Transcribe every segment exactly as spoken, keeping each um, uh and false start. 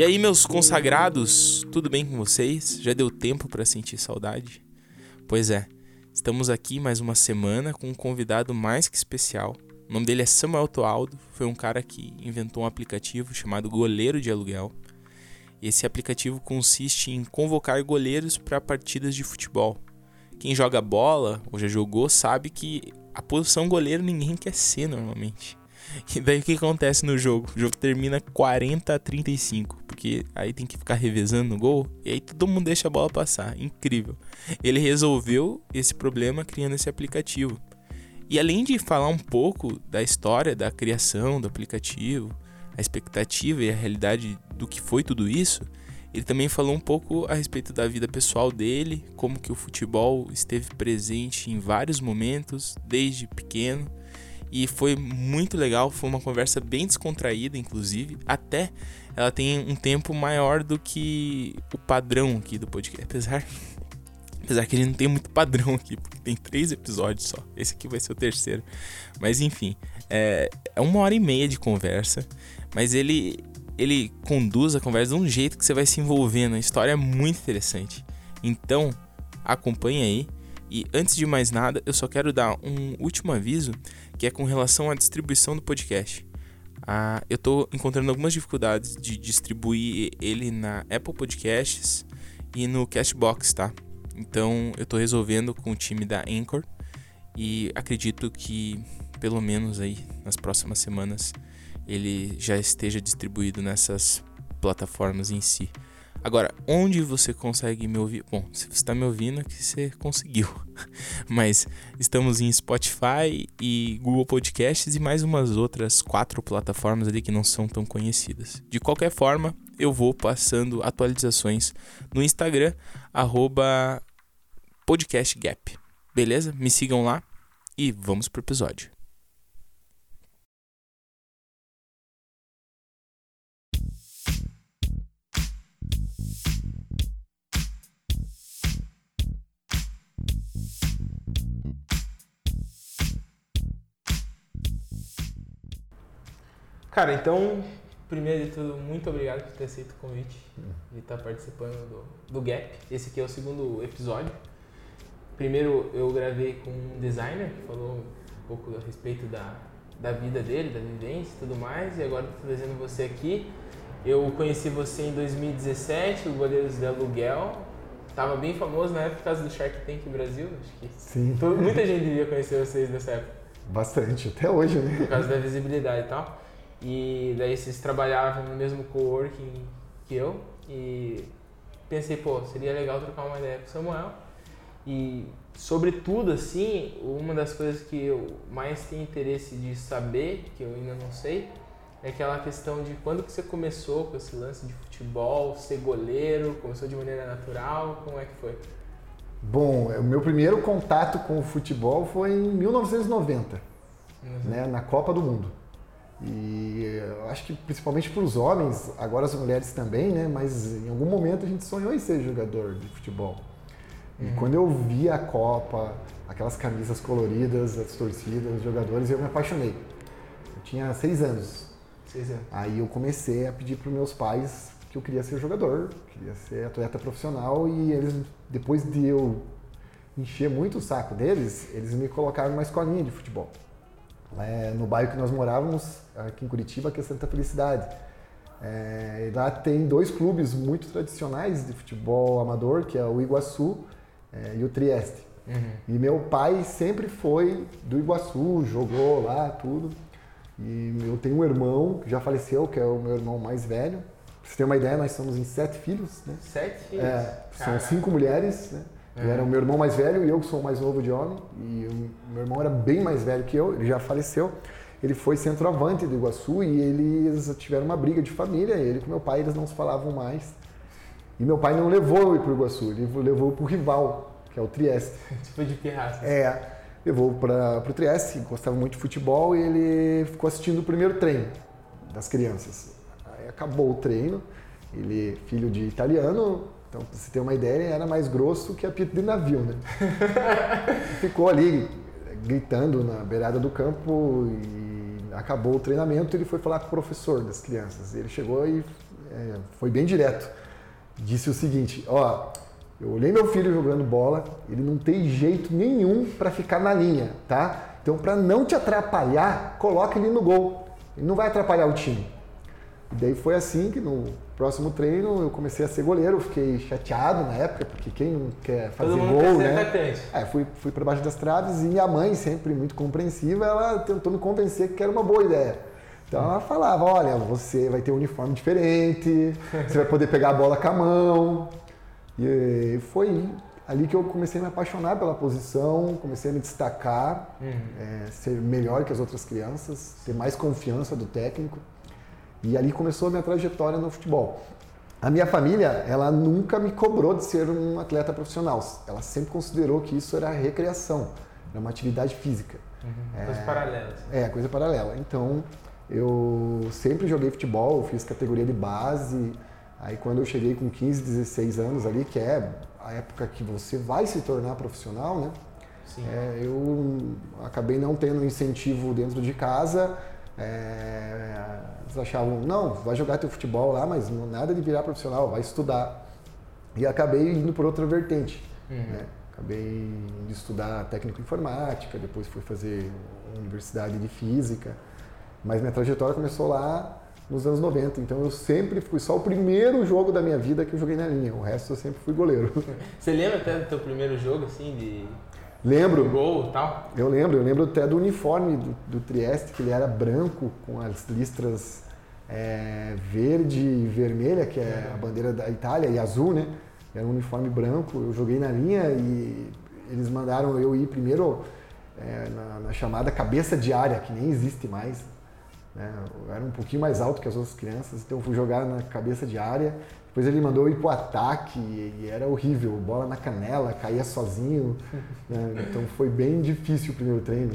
E aí, meus consagrados, tudo bem com vocês? Já deu tempo pra sentir saudade? Pois é, estamos aqui mais uma semana com um convidado mais que especial. O nome dele é Samuel Toaldo, foi um cara que inventou um aplicativo chamado Goleiro de Aluguel. Esse aplicativo consiste em convocar goleiros para partidas de futebol. Quem joga bola ou já jogou sabe que a posição goleiro ninguém quer ser normalmente. E daí o que acontece no jogo? O jogo termina quarenta a trinta e cinco, porque aí tem que ficar revezando no gol, e aí todo mundo deixa a bola passar. Incrível. Ele resolveu esse problema criando esse aplicativo. E além de falar um pouco da história, da criação do aplicativo, a expectativa e a realidade do que foi tudo isso, ele também falou um pouco a respeito da vida pessoal dele, como que o futebol esteve presente em vários momentos, desde pequeno. E foi muito legal, foi uma conversa bem descontraída, inclusive. Até ela tem um tempo maior do que o padrão aqui do podcast. Apesar, apesar que a gente não tem muito padrão aqui, porque tem três episódios só. Esse aqui vai ser o terceiro. Mas enfim, é, é uma hora e meia de conversa. Mas ele, ele conduz a conversa de um jeito que você vai se envolvendo. A história é muito interessante. Então, acompanha aí. E antes de mais nada, eu só quero dar um último aviso, que é com relação à distribuição do podcast. Ah, eu estou encontrando algumas dificuldades de distribuir ele na Apple Podcasts e no Castbox, tá? Então, eu estou resolvendo com o time da Anchor e acredito que, pelo menos aí, nas próximas semanas, ele já esteja distribuído nessas plataformas em si. Agora, onde você consegue me ouvir? Bom, se você está me ouvindo é que você conseguiu. Mas estamos em Spotify e Google Podcasts e mais umas outras quatro plataformas ali que não são tão conhecidas. De qualquer forma, eu vou passando atualizações no Instagram, arroba podcastgap. Beleza? Me sigam lá e vamos pro episódio. Cara, então, primeiro de tudo, muito obrigado por ter aceito o convite e estar participando do, do Gap. Esse aqui é o segundo episódio. Primeiro eu gravei com um designer que falou um pouco a respeito da, da vida dele, da vivência e tudo mais. E agora estou trazendo você aqui. Eu conheci você em dois mil e dezessete, o Goleiros de Aluguel. Estava bem famoso na época por causa do Shark Tank Brasil. Acho que sim. Todo, muita gente devia conhecer vocês nessa época. Bastante, até hoje, né? Por causa da visibilidade e tal. E daí vocês trabalhavam no mesmo coworking que eu e pensei, pô, seria legal trocar uma ideia com o Samuel. E sobretudo assim, uma das coisas que eu mais tenho interesse de saber, que eu ainda não sei, é aquela questão de quando que você começou com esse lance de futebol, ser goleiro, começou de maneira natural, como é que foi? Bom, o meu primeiro contato com o futebol foi em mil novecentos e noventa, uhum. né, na Copa do Mundo. E eu acho que principalmente para os homens, agora as mulheres também, né? Mas em algum momento a gente sonhou em ser jogador de futebol. E uhum. quando eu vi a Copa, aquelas camisas coloridas, as torcidas, os jogadores, eu me apaixonei. Eu tinha seis anos. Seis anos. Aí eu comecei a pedir para os meus pais que eu queria ser jogador, queria ser atleta profissional e eles, depois de eu encher muito o saco deles, eles me colocaram numa escolinha de futebol. É, no bairro que nós morávamos, aqui em Curitiba, que é Santa Felicidade. É, e lá tem dois clubes muito tradicionais de futebol amador, que é o Iguaçu é, e o Trieste. Uhum. E meu pai sempre foi do Iguaçu, jogou lá, tudo. E eu tenho um irmão que já faleceu, que é o meu irmão mais velho. Pra você ter uma ideia, nós somos em sete filhos, né? Sete filhos? É, são cinco mulheres, né? Ele era o meu irmão mais velho e eu que sou o mais novo de homem. E o meu irmão era bem mais velho que eu, ele já faleceu. Ele foi centroavante do Iguaçu e eles tiveram uma briga de família. Ele com meu pai, eles não se falavam mais. E meu pai não levou ele pro Iguaçu, ele levou pro rival, que é o Trieste. Tipo de pirraça. É, levou para pro Trieste, gostava muito de futebol e ele ficou assistindo o primeiro treino das crianças. Aí acabou o treino, ele filho de italiano. Então, pra você ter uma ideia, ele era mais grosso que apito de navio, né? Ficou ali gritando na beirada do campo e acabou o treinamento. Ele foi falar com o professor das crianças. Ele chegou e é, foi bem direto. Disse o seguinte, ó, eu olhei meu filho jogando bola, ele não tem jeito nenhum para ficar na linha, tá? Então, para não te atrapalhar, coloca ele no gol. Ele não vai atrapalhar o time. E daí foi assim que no próximo treino eu comecei a ser goleiro. Eu fiquei chateado na época, porque quem não quer fazer gol, né? É, fui, fui para baixo das traves e minha mãe, sempre muito compreensiva, ela tentou me convencer que era uma boa ideia. Então ela falava, olha, você vai ter um uniforme diferente, você vai poder pegar a bola com a mão. E foi ali que eu comecei a me apaixonar pela posição, comecei a me destacar, uhum. é, ser melhor que as outras crianças, ter mais confiança do técnico. E ali começou a minha trajetória no futebol. A minha família, ela nunca me cobrou de ser um atleta profissional. Ela sempre considerou que isso era recreação, era uma atividade física. Uhum. É, coisa paralela. É, coisa paralela. Então, eu sempre joguei futebol, fiz categoria de base. Aí quando eu cheguei com quinze, dezesseis anos ali, que é a época que você vai se tornar profissional, né? Sim. É, eu acabei não tendo incentivo dentro de casa. É, eles achavam, não, vai jogar teu futebol lá, mas nada de virar profissional, vai estudar. E acabei indo por outra vertente, uhum. né? Acabei indo estudar técnico informática, depois fui fazer universidade de física. Mas minha trajetória começou lá nos anos noventa, então eu sempre fui só o primeiro jogo da minha vida que eu joguei na linha, o resto eu sempre fui goleiro. Você lembra até do teu primeiro jogo, assim, de lembro, de gol e tal? Eu lembro, eu lembro até do uniforme do, do Trieste, que ele era branco, com as listras é, verde e vermelha, que é a bandeira da Itália, e azul, né? Era um uniforme branco, eu joguei na linha e eles mandaram eu ir primeiro é, na, na chamada cabeça de área, que nem existe mais. Eu era um pouquinho mais alto que as outras crianças, então eu fui jogar na cabeça de área. Depois ele mandou eu ir pro ataque e era horrível, bola na canela, caía sozinho, né? Então foi bem difícil o primeiro treino.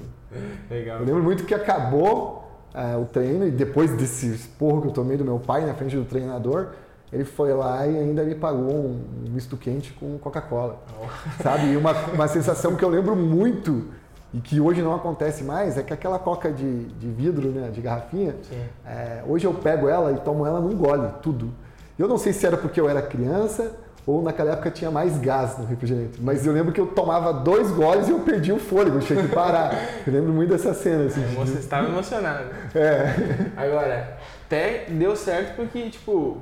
Legal. Eu lembro muito que acabou uh, o treino e depois desse esporro que eu tomei do meu pai na frente do treinador, ele foi lá e ainda me pagou um misto quente com Coca-Cola, oh. sabe? E uma, uma sensação que eu lembro muito e que hoje não acontece mais, é que aquela coca de, de vidro, né, de garrafinha, é, hoje eu pego ela e tomo ela num gole, tudo. Eu não sei se era porque eu era criança ou naquela época tinha mais gás no refrigerante, mas eu lembro que eu tomava dois goles e eu perdi o fôlego, eu tinha que parar. Eu lembro muito dessa cena. Assim, é, de... Você estava emocionado. É. Agora, até deu certo porque, tipo...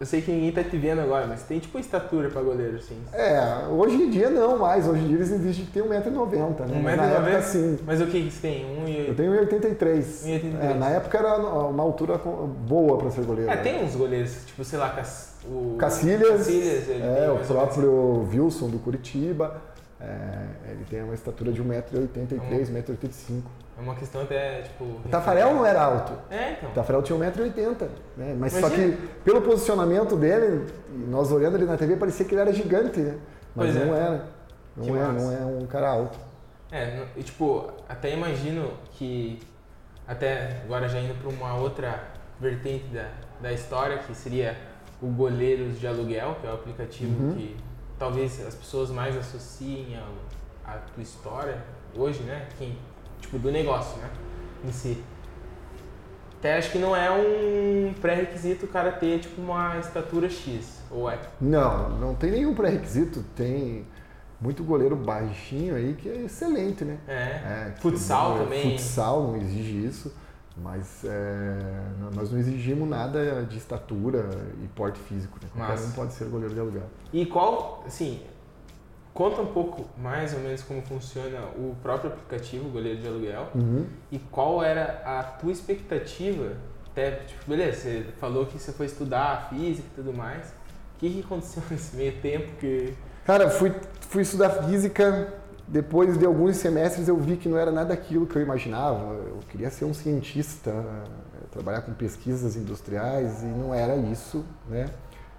Eu sei que ninguém tá te vendo agora, mas tem tipo estatura pra goleiro, assim. É, hoje em dia não mais. Hoje em dia eles exigem que tem um metro e noventa, né? um metro e noventa? Sim. Mas o que você tem? Um e... Eu tenho um metro e oitenta e três. um metro e oitenta e três. É, na época era uma altura boa pra ser goleiro. É, né? Tem uns goleiros, tipo, sei lá, Cass... o... Cacilhas. Cacilhas ele é, tem o próprio assim. Wilson do Curitiba. É, ele tem uma estatura de um metro e oitenta e três, é um metro e oitenta e cinco. É uma questão até, tipo... O Tafarel não era alto. É, então. O Tafarel tinha um metro e oitenta, né? Mas imagina. Só que, pelo posicionamento dele, nós olhando ele na T V, parecia que ele era gigante, né? Mas pois não é. era. Não é, não é um cara alto. É, e tipo, até imagino que... Até agora já indo para uma outra vertente da, da história, que seria o Goleiro de Aluguel, que é o aplicativo uhum. que... Talvez as pessoas mais associem a, a tua história hoje, né? Quem, tipo, do negócio, né? Em si. Até acho que não é um pré-requisito o cara ter, tipo, uma estatura X, ou é? Não, não tem nenhum pré-requisito. Tem muito goleiro baixinho aí que é excelente, né? É, é futsal tem, também. Futsal não exige isso, mas é, nós não exigimos nada de estatura e porte físico, né? Qualquer um pode ser goleiro de aluguel. E qual, assim, conta um pouco mais ou menos como funciona o próprio aplicativo Goleiro de Aluguel uhum. e qual era a tua expectativa, até, tipo, beleza, você falou que você foi estudar física e tudo mais, o que, que aconteceu nesse meio tempo que... Cara, fui, fui estudar física... Depois de alguns semestres eu vi que não era nada aquilo que eu imaginava, eu queria ser um cientista, trabalhar com pesquisas industriais e não era isso, né?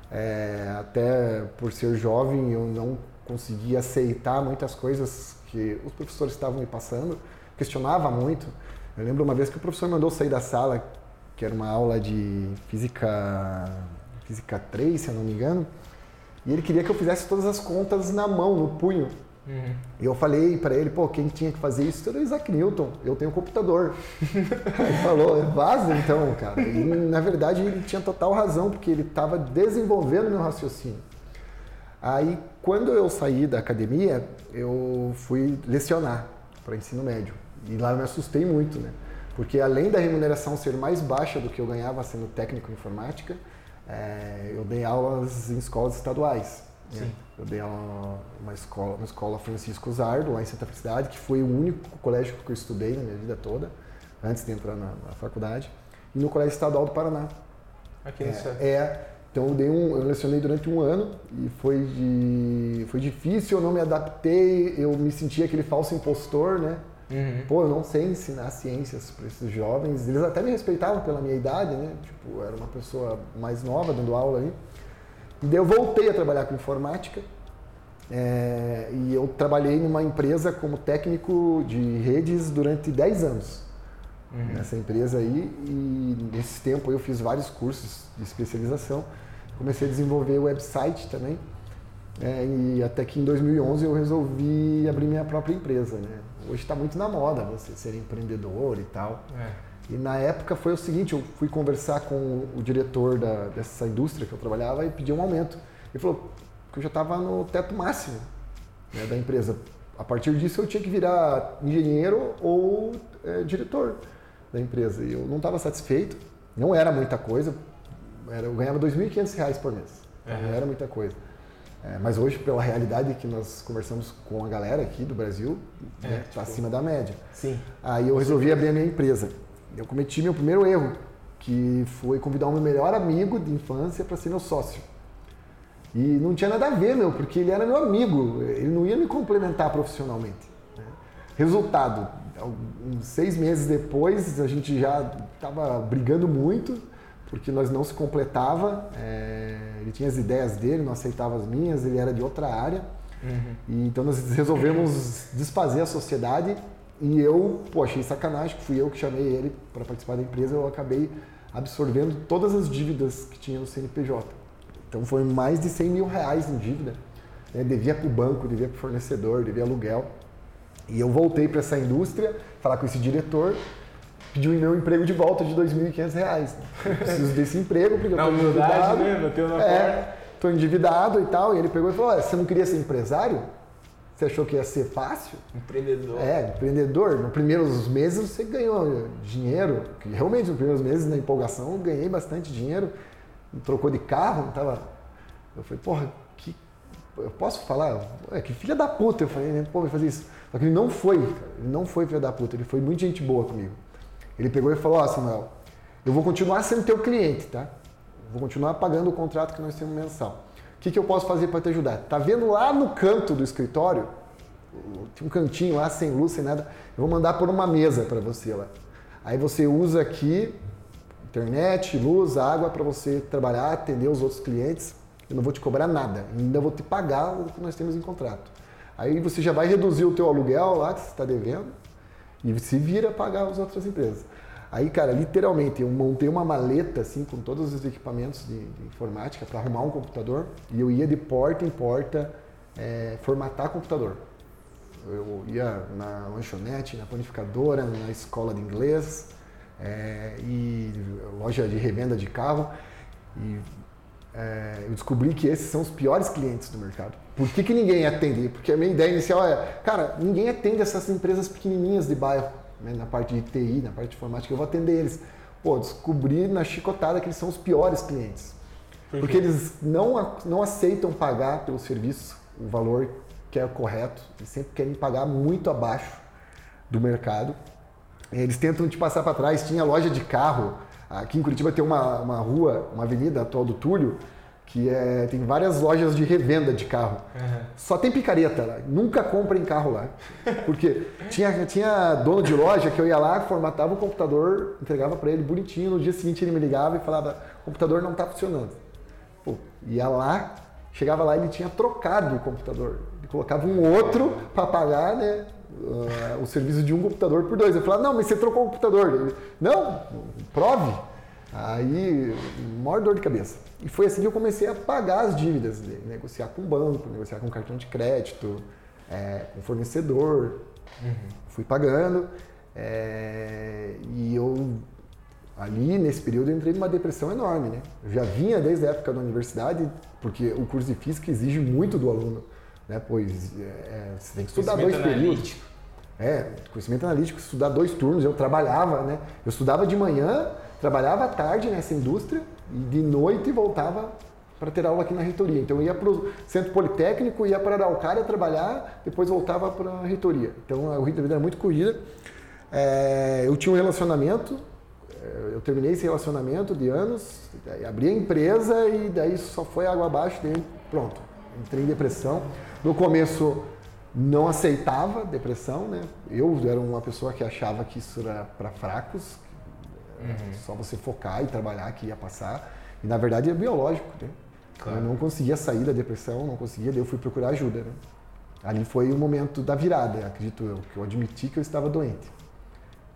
É, até por ser jovem eu não conseguia aceitar muitas coisas que os professores estavam me passando, questionava muito. Eu lembro uma vez que o professor mandou sair da sala, que era uma aula de física, física três, se eu não me engano, e ele queria que eu fizesse todas as contas na mão, no punho. Uhum. E eu falei pra ele, pô, quem tinha que fazer isso era o Isaac Newton, eu tenho um computador. Ele falou, vaza então, cara. E na verdade ele tinha total razão, porque ele estava desenvolvendo meu raciocínio. Aí quando eu saí da academia, eu fui lecionar para ensino médio. E lá eu me assustei muito, né? Porque além da remuneração ser mais baixa do que eu ganhava sendo técnico em informática, é, eu dei aulas em escolas estaduais. Né? Eu dei aula uma escola, uma escola Francisco Zardo, lá em Santa Felicidade, que foi o único colégio que eu estudei na minha vida toda, antes de entrar na, na faculdade, e no Colégio Estadual do Paraná. Aqui no Centro. É, é, então eu, dei um, eu lecionei durante um ano e foi, de, foi difícil, eu não me adaptei, eu me sentia aquele falso impostor, né? Uhum. Pô, eu não sei ensinar ciências para esses jovens, eles até me respeitavam pela minha idade, né? Tipo, eu era uma pessoa mais nova dando aula aí. E daí eu voltei a trabalhar com informática, é, e eu trabalhei numa empresa como técnico de redes durante dez anos, uhum, nessa empresa aí, e nesse tempo eu fiz vários cursos de especialização, comecei a desenvolver o website também, é, e até que em dois mil e onze eu resolvi abrir minha própria empresa, né? Hoje está muito na moda você ser empreendedor e tal. É. E na época foi o seguinte, eu fui conversar com o diretor da, dessa indústria que eu trabalhava e pedi um aumento. Ele falou que eu já estava no teto máximo, né, da empresa. A partir disso eu tinha que virar engenheiro ou é, diretor da empresa. E eu não estava satisfeito, não era muita coisa, era, eu ganhava dois mil e quinhentos reais por mês, uhum, não era muita coisa. É, mas hoje, pela realidade que nós conversamos com a galera aqui do Brasil, está é, né, tipo, acima da média. Sim. Aí eu resolvi abrir a minha empresa. Eu cometi meu primeiro erro, que foi convidar o meu melhor amigo de infância para ser meu sócio. E não tinha nada a ver, meu, porque ele era meu amigo, ele não ia me complementar profissionalmente. Resultado, uns seis meses depois, a gente já estava brigando muito, porque nós não se completava, é, ele tinha as ideias dele, não aceitava as minhas, ele era de outra área. Uhum. E então nós resolvemos desfazer a sociedade. E eu, pô, achei sacanagem, fui eu que chamei ele para participar da empresa, eu acabei absorvendo todas as dívidas que tinha no C N P J. Então foi mais de cem mil reais em dívida, né? Devia para o banco, devia para o fornecedor, devia aluguel. E eu voltei para essa indústria, falar com esse diretor, pedi o meu emprego de volta de dois mil e quinhentos reais. Né? Preciso desse emprego, porque eu estou endividado. Né? Estou é, endividado e tal. E ele pegou e falou, olha, você não queria ser empresário? Você achou que ia ser fácil? Empreendedor. É, empreendedor. Nos primeiros meses você ganhou dinheiro. Realmente, nos primeiros meses, na empolgação, eu ganhei bastante dinheiro. Me trocou de carro, não tava... Eu falei, porra, que... eu posso falar? É, que filha da puta. Eu falei, né? Pô, vai fazer isso. Só que ele não foi, cara. Ele não foi filha da puta. Ele foi muito gente boa comigo. Ele pegou e falou, ó, Samuel, eu vou continuar sendo teu cliente, tá? Vou continuar pagando o contrato que nós temos mensal. O que, que eu posso fazer para te ajudar? Tá vendo lá no canto do escritório? Tem um cantinho lá, sem luz, sem nada. Eu vou mandar por uma mesa para você lá. Aí você usa aqui, internet, luz, água, para você trabalhar, atender os outros clientes. Eu não vou te cobrar nada. Ainda vou te pagar o que nós temos em contrato. Aí você já vai reduzir o teu aluguel lá, que você está devendo, e se vira a pagar as outras empresas. Aí, cara, literalmente, eu montei uma maleta, assim, com todos os equipamentos de, de informática para arrumar um computador e eu ia de porta em porta é, formatar computador. Eu ia na lanchonete, na panificadora, na escola de inglês, é, e loja de revenda de carro. E é, eu descobri que esses são os piores clientes do mercado. Por que que ninguém atende? Porque a minha ideia inicial é, cara, ninguém atende essas empresas pequenininhas de bairro. Na parte de T I, na parte de informática, eu vou atender eles. Pô, descobri na chicotada que eles são os piores clientes. Por porque eles não, não aceitam pagar pelo serviço o valor que é correto. Eles sempre querem pagar muito abaixo do mercado. Eles tentam te passar para trás. Tinha loja de carro. Aqui em Curitiba tem uma, uma rua, uma avenida atual do Túlio, que é, tem várias lojas de revenda de carro. Uhum. Só tem picareta lá. Nunca comprem carro lá. Porque tinha, tinha dono de loja que eu ia lá, formatava o computador, entregava para ele bonitinho. No dia seguinte ele me ligava e falava, o computador não está funcionando. Pô, ia lá, chegava lá e ele tinha trocado o computador. Ele colocava um outro para pagar, né, uh, o serviço de um computador por dois. Eu falava, não, mas você trocou o computador. Ele, não, prove. Aí, maior dor de cabeça. E foi assim que eu comecei a pagar as dívidas dele, negociar com o banco, negociar com o cartão de crédito, é, com fornecedor, uhum. fui pagando é, e eu ali nesse período eu entrei numa depressão enorme, né? Eu já vinha desde a época da universidade, porque o curso de física exige muito do aluno, né? Pois é, você tem que estudar dois períodos. É, conhecimento analítico, estudar dois turnos, eu trabalhava, né? Eu estudava de manhã, trabalhava à tarde nessa indústria e de noite voltava para ter aula aqui na reitoria. Então eu ia para o Centro Politécnico, ia para a Araucária trabalhar, depois voltava para a reitoria. Então a vida era muito corrida. É, eu tinha um relacionamento, eu terminei esse relacionamento de anos, abri a empresa e daí só foi água abaixo, daí pronto, entrei em depressão. No começo não aceitava depressão, né? Eu era uma pessoa que achava que isso era para fracos, uhum. só você focar e trabalhar que ia passar. E na verdade é biológico, né? Claro. Eu não conseguia sair da depressão, não conseguia, daí eu fui procurar ajuda, né? Ali foi o momento da virada, acredito eu, que eu admiti que eu estava doente,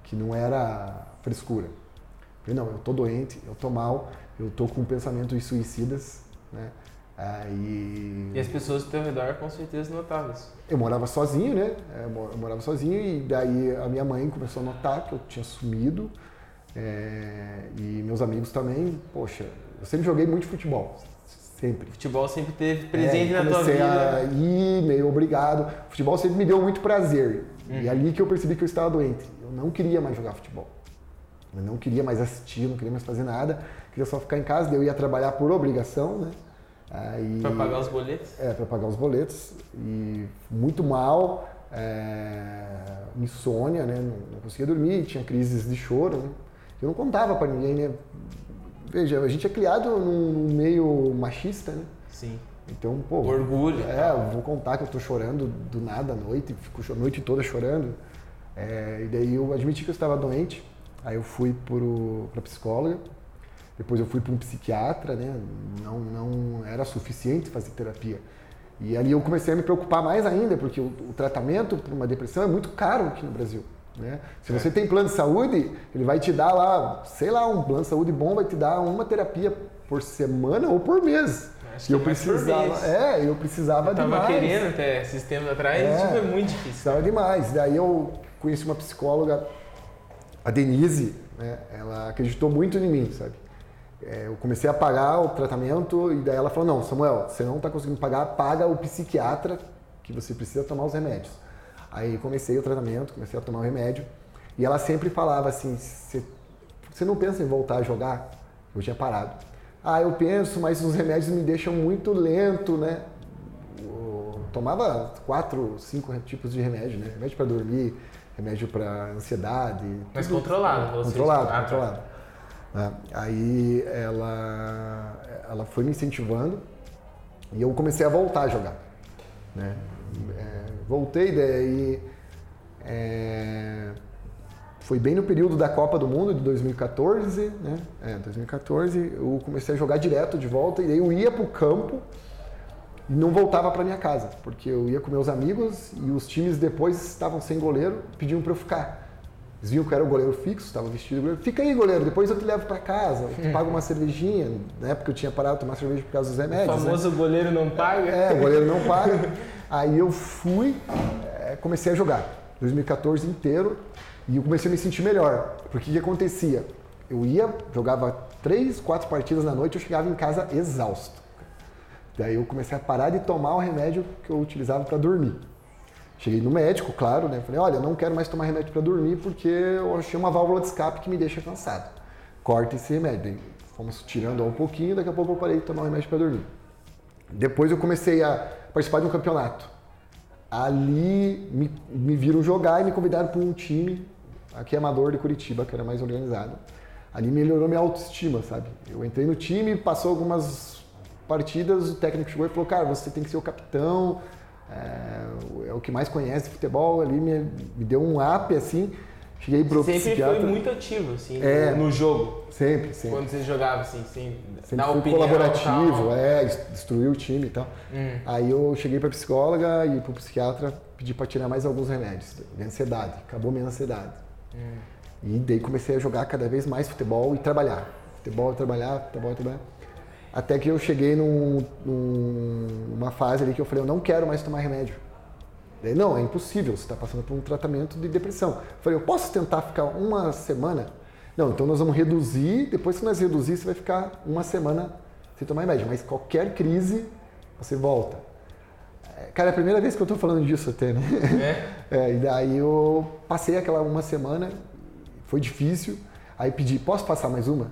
que não era frescura. Eu falei, não, eu tô doente, eu tô mal, eu tô com pensamentos suicidas, né? Aí... E as pessoas do teu redor com certeza notavam isso. Eu morava sozinho, né? Eu morava sozinho e daí a minha mãe começou a notar que eu tinha sumido é... e meus amigos também, poxa, eu sempre joguei muito futebol, sempre. Futebol sempre teve presente é, na tua vida. A ir, meio obrigado. Futebol sempre me deu muito prazer hum. e ali que eu percebi que eu estava doente. Eu não queria mais jogar futebol. Eu não queria mais assistir, não queria mais fazer nada, queria só ficar em casa, daí eu ia trabalhar por obrigação, né? Aí, pra pagar os boletos? É, pra pagar os boletos. E muito mal, é, insônia, né? Não, não conseguia dormir, tinha crises de choro, né? Eu não contava pra ninguém, né? Veja, a gente é criado num meio machista, né? Sim. Então, pô. Orgulho. É, eu vou contar que eu tô chorando do nada à noite, fico a noite toda chorando. É, e daí eu admiti que eu estava doente, aí eu fui pro, pra psicóloga. Depois eu fui para um psiquiatra, né? Não, não era suficiente fazer terapia. E ali eu comecei a me preocupar mais ainda, porque o, o tratamento para uma depressão é muito caro aqui no Brasil, né? Se você tem plano de saúde, ele vai te dar lá, sei lá, um plano de saúde bom vai te dar uma terapia por semana ou por mês. Acho que eu precisava, é, eu precisava eu tava demais. Estava querendo até esses tempos atrás, é, tipo, é muito difícil. Precisava demais. Daí eu conheci uma psicóloga, a Denise, né? Ela acreditou muito em mim, sabe? Eu comecei a pagar o tratamento e daí ela falou, não, Samuel, você não está conseguindo pagar, paga o psiquiatra que você precisa tomar os remédios. Aí comecei o tratamento, comecei a tomar o remédio e ela sempre falava assim, você não pensa em voltar a jogar? Eu tinha parado. Ah, eu penso, mas os remédios me deixam muito lento, né? Eu tomava quatro, cinco tipos de remédio, né? Remédio para dormir, remédio para ansiedade. Mas tudo, controlado. Controlado, ah, controlado. Tá. Aí ela, ela foi me incentivando e eu comecei a voltar a jogar, né? É, voltei, daí é, foi bem no período da Copa do Mundo de dois mil e catorze, né? É, dois mil e catorze eu comecei a jogar direto de volta e daí eu ia pro campo e não voltava pra minha casa, porque eu ia com meus amigos e os times depois estavam sem goleiro, pediam pra eu ficar. Eles viam que eu era o goleiro fixo, estava vestido de goleiro. Fica aí, goleiro, depois eu te levo para casa, eu te pago uma cervejinha. Na época eu tinha parado de tomar cerveja por causa dos remédios. O famoso, né? Goleiro não paga. É, o goleiro não paga. Aí eu fui, comecei a jogar, dois mil e catorze inteiro, e eu comecei a me sentir melhor. Porque o que acontecia? Eu ia, jogava três, quatro partidas na noite, eu chegava em casa exausto. Daí eu comecei a parar de tomar o remédio que eu utilizava para dormir. Cheguei no médico, claro, né? Falei, olha, eu não quero mais tomar remédio para dormir porque eu achei uma válvula de escape que me deixa cansado. Corta esse remédio. Daí fomos tirando um pouquinho, daqui a pouco eu parei de tomar o remédio para dormir. Depois eu comecei a participar de um campeonato. Ali me, me viram jogar e me convidaram para um time, aqui amador de Curitiba, que era mais organizado. Ali melhorou minha autoestima, sabe? Eu entrei no time, passou algumas partidas, o técnico chegou e falou, cara, você tem que ser o capitão, É, é o que mais conhece futebol, ali me, me deu um up, assim, cheguei pro sempre psiquiatra. Sempre foi muito ativo, assim, é, no jogo. Sempre, sempre. Quando você jogava, assim, sempre, sempre dar opinião, colaborativo, tal. É, destruiu o time e tal. Hum. Aí eu cheguei pra psicóloga e pro psiquiatra, pedi pra tirar mais alguns remédios, de ansiedade, acabou minha ansiedade. Hum. E daí comecei a jogar cada vez mais futebol e trabalhar, futebol e trabalhar, futebol e trabalhar. Até que eu cheguei num, num, numa fase ali que eu falei, eu não quero mais tomar remédio. Daí, não, é impossível, você está passando por um tratamento de depressão. Eu falei, eu posso tentar ficar uma semana? Não, então nós vamos reduzir, depois que nós reduzir, você vai ficar uma semana sem tomar remédio, mas qualquer crise, você volta. Cara, é a primeira vez que eu estou falando disso até, né? É. É, e daí eu passei aquela uma semana, foi difícil, aí pedi, posso passar mais uma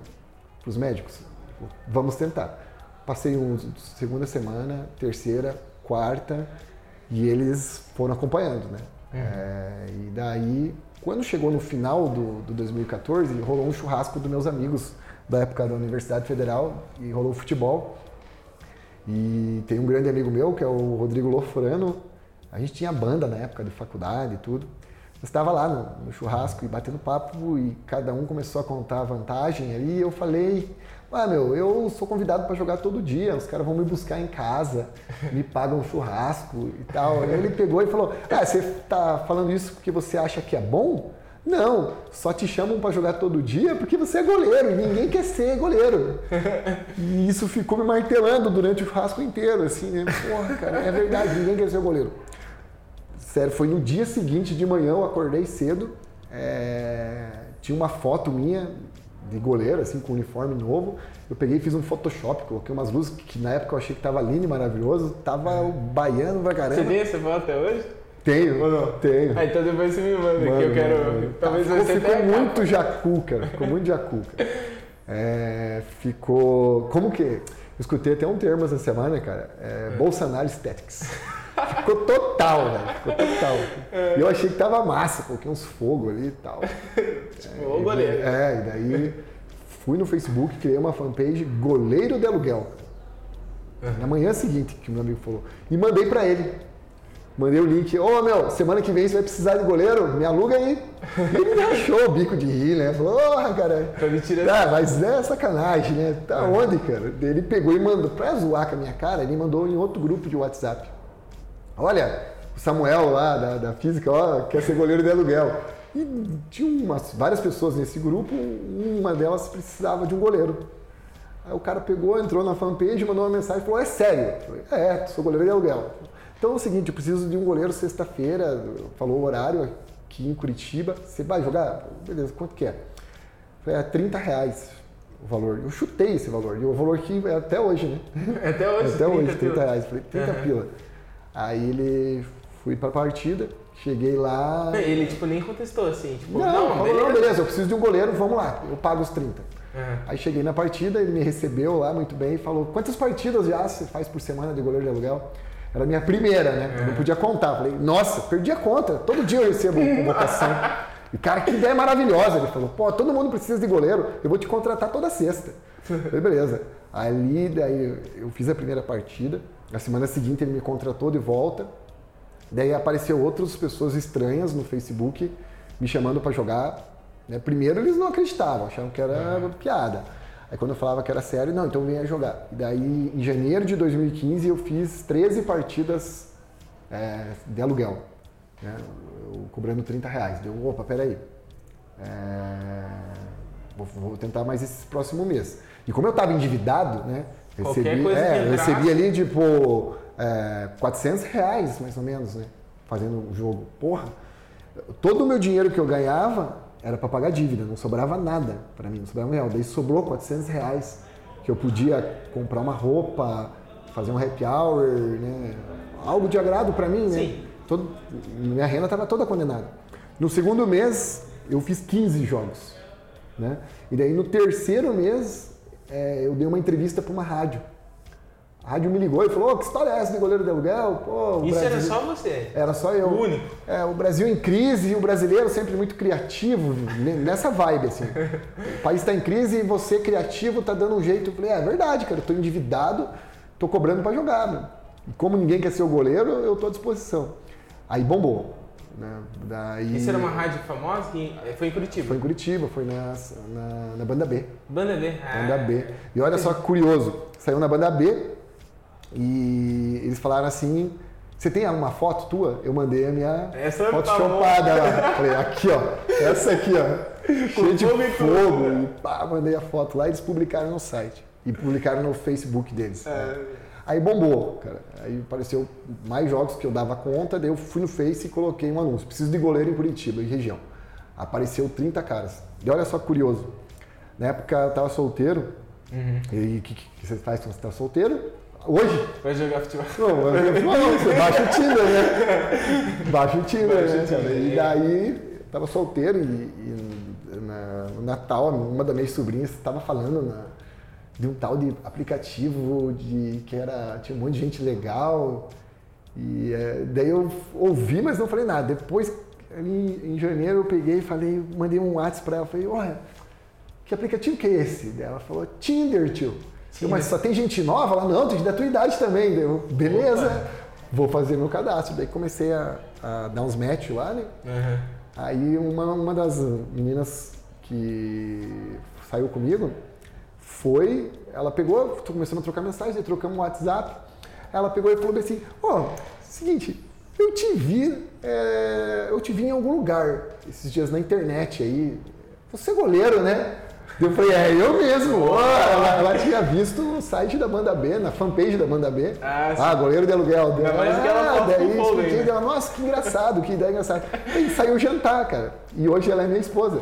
para os médicos? Vamos tentar. Passei um, segunda semana, terceira, quarta, e eles foram acompanhando, né? Uhum. É, e daí, quando chegou no final do, do dois mil e catorze, rolou um churrasco dos meus amigos da época da Universidade Federal e rolou futebol. E tem um grande amigo meu, que é o Rodrigo Loforano, a gente tinha banda na época de faculdade e tudo. Eu estava lá no, no churrasco e batendo papo e cada um começou a contar a vantagem ali e eu falei, ah meu, eu sou convidado para jogar todo dia, os caras vão me buscar em casa, me pagam um churrasco e tal. E ele pegou e falou, ah, você tá falando isso porque você acha que é bom? Não, só te chamam para jogar todo dia porque você é goleiro e ninguém quer ser goleiro. E isso ficou me martelando durante o churrasco inteiro, assim, né? Porra, cara, é verdade, ninguém quer ser goleiro. Sério, foi no dia seguinte de manhã, eu acordei cedo, é... tinha uma foto minha de goleiro, assim, com um uniforme novo. Eu peguei e fiz um Photoshop, coloquei umas luzes que na época eu achei que tava lindo e maravilhoso, tava o baiano pra caramba. Você tem essa foto até hoje? Tenho, ou não? Tenho. Ah, então depois você me manda, mano, que eu quero... Mano. Talvez tá, você ficou tenha muito capa. Jacu, cara. Ficou muito jacu, cara. É, ficou... Como que? Eu escutei até um termo essa semana, cara. É, é. Bolsonaro Aesthetics. Ficou total, velho. Ficou total. É. E eu achei que tava massa, coloquei uns fogos ali e tal. Tipo, é, o goleiro. É, e daí fui no Facebook, criei uma fanpage Goleiro de Aluguel. Uhum. Na manhã seguinte, que o meu amigo falou. E mandei pra ele. Mandei o link, ô, oh, meu, semana que vem você vai precisar de goleiro, me aluga aí. E ele me achou o bico de rir, né? Falou, oh, cara, tá, ah, mas é sacanagem, né? Tá é. Onde, cara? Ele pegou e mandou, pra zoar com a minha cara, ele mandou em outro grupo de WhatsApp. Olha, o Samuel lá, da, da física, ó, quer ser goleiro de aluguel. E tinha umas, várias pessoas nesse grupo, uma delas precisava de um goleiro. Aí o cara pegou, entrou na fanpage, mandou uma mensagem e falou, é sério? Eu falei, é, sou goleiro de aluguel. Então é o seguinte, eu preciso de um goleiro sexta-feira, falou o horário aqui em Curitiba, você vai jogar? Beleza, quanto que é? Foi a trinta reais o valor, eu chutei esse valor, e o valor que é até hoje, né? É até hoje, é até hoje, trinta reais, falei, trinta pila. Aí ele, fui pra partida, cheguei lá... Ele tipo nem contestou assim, tipo... Não, não, falou, beleza. não, beleza, eu preciso de um goleiro, vamos lá, eu pago os trinta. Uhum. Aí cheguei na partida, ele me recebeu lá muito bem e falou, quantas partidas já você faz por semana de goleiro de aluguel? Era a minha primeira, né? Eu não podia contar. Falei, nossa, perdi a conta. Todo dia eu recebo convocação. E cara, que ideia maravilhosa. Ele falou, pô, todo mundo precisa de goleiro. Eu vou te contratar toda sexta. Eu falei, beleza. Ali, daí eu fiz a primeira partida. Na semana seguinte ele me contratou de volta. Daí apareceu outras pessoas estranhas no Facebook me chamando pra jogar. Primeiro eles não acreditavam, achavam que era piada. Aí quando eu falava que era sério, não, então venha jogar. E daí, em janeiro de dois mil e quinze, eu fiz treze partidas é, de aluguel, né? Eu, cobrando trinta reais. Deu, opa, peraí, é, vou, vou tentar mais esse próximo mês. E como eu estava endividado, né, recebi, coisa é, eu recebi ali tipo é, quatrocentos reais, mais ou menos, né, fazendo o jogo. Porra, todo o meu dinheiro que eu ganhava, era para pagar dívida, não sobrava nada para mim, não sobrava um real. Daí sobrou quatrocentos reais que eu podia comprar uma roupa, fazer um happy hour, né? Algo de agrado para mim, né? Sim. Todo, minha renda estava toda condenada. No segundo mês, eu fiz quinze jogos, né? E daí no terceiro mês, é, eu dei uma entrevista para uma rádio. A rádio me ligou e falou, oh, que história é essa de goleiro de aluguel? Pô, isso Brasil... era só você? Era só eu. O único? É, o Brasil em crise e o brasileiro sempre muito criativo, nessa vibe, assim. O país está em crise e você, criativo, tá dando um jeito. Eu falei, é, é verdade, cara, eu tô endividado, tô cobrando para jogar, né? E como ninguém quer ser o goleiro, eu tô à disposição. Aí bombou, né? Daí... Isso era uma rádio famosa? Que foi em Curitiba? Foi em Curitiba, foi na, na, na Banda B. Banda B? Ah. Banda B. E olha só que curioso, saiu na Banda B, e eles falaram assim, você tem alguma foto tua? Eu mandei a minha essa foto chopada lá. Falei, aqui ó, essa aqui ó, cheia de fogo. fogo. E pá, mandei a foto lá e eles publicaram no site. E publicaram no Facebook deles. É. Né? Aí bombou, cara. Aí apareceu mais jogos que eu dava conta, daí eu fui no Face e coloquei um anúncio. Preciso de goleiro em Curitiba, em região. Apareceu trinta caras. E olha só que curioso. Na época eu tava solteiro. Uhum. E o que, que você faz quando você tá solteiro? Hoje? Vai jogar futebol. Não, não, você baixa o Tinder, né? Baixa o Tinder, baixa né? O Tinder. E daí eu tava solteiro e, e na, no Natal, uma das minhas sobrinhas estava falando na... de um tal de aplicativo de que era, tinha um monte de gente legal, e é, daí eu ouvi, mas não falei nada. Depois, ali em janeiro, eu peguei e falei, mandei um WhatsApp pra ela, falei, olha, que aplicativo que é esse? Daí ela falou, Tinder, tio. Sim, eu, mas né? Só tem gente nova? Ela, não, tem da tua idade também. Daí eu, beleza, opa, vou fazer meu cadastro. Daí comecei a, a dar uns match lá, né? Uhum. Aí uma, uma das meninas que saiu comigo, foi, ela pegou, começando a trocar mensagem, trocamos um WhatsApp, ela pegou e falou assim, ó, oh, seguinte, eu te vi, é, eu te vi em algum lugar esses dias na internet aí, você é goleiro, né? Eu falei, é, eu mesmo, oh, ela, ela tinha visto no site da Banda B, na fanpage da Banda B, ah, ah goleiro de aluguel, dela, mas ah, ela daí expliquei, dela, nossa, que engraçado, que ideia engraçada, e saiu jantar, cara, e hoje ela é minha esposa.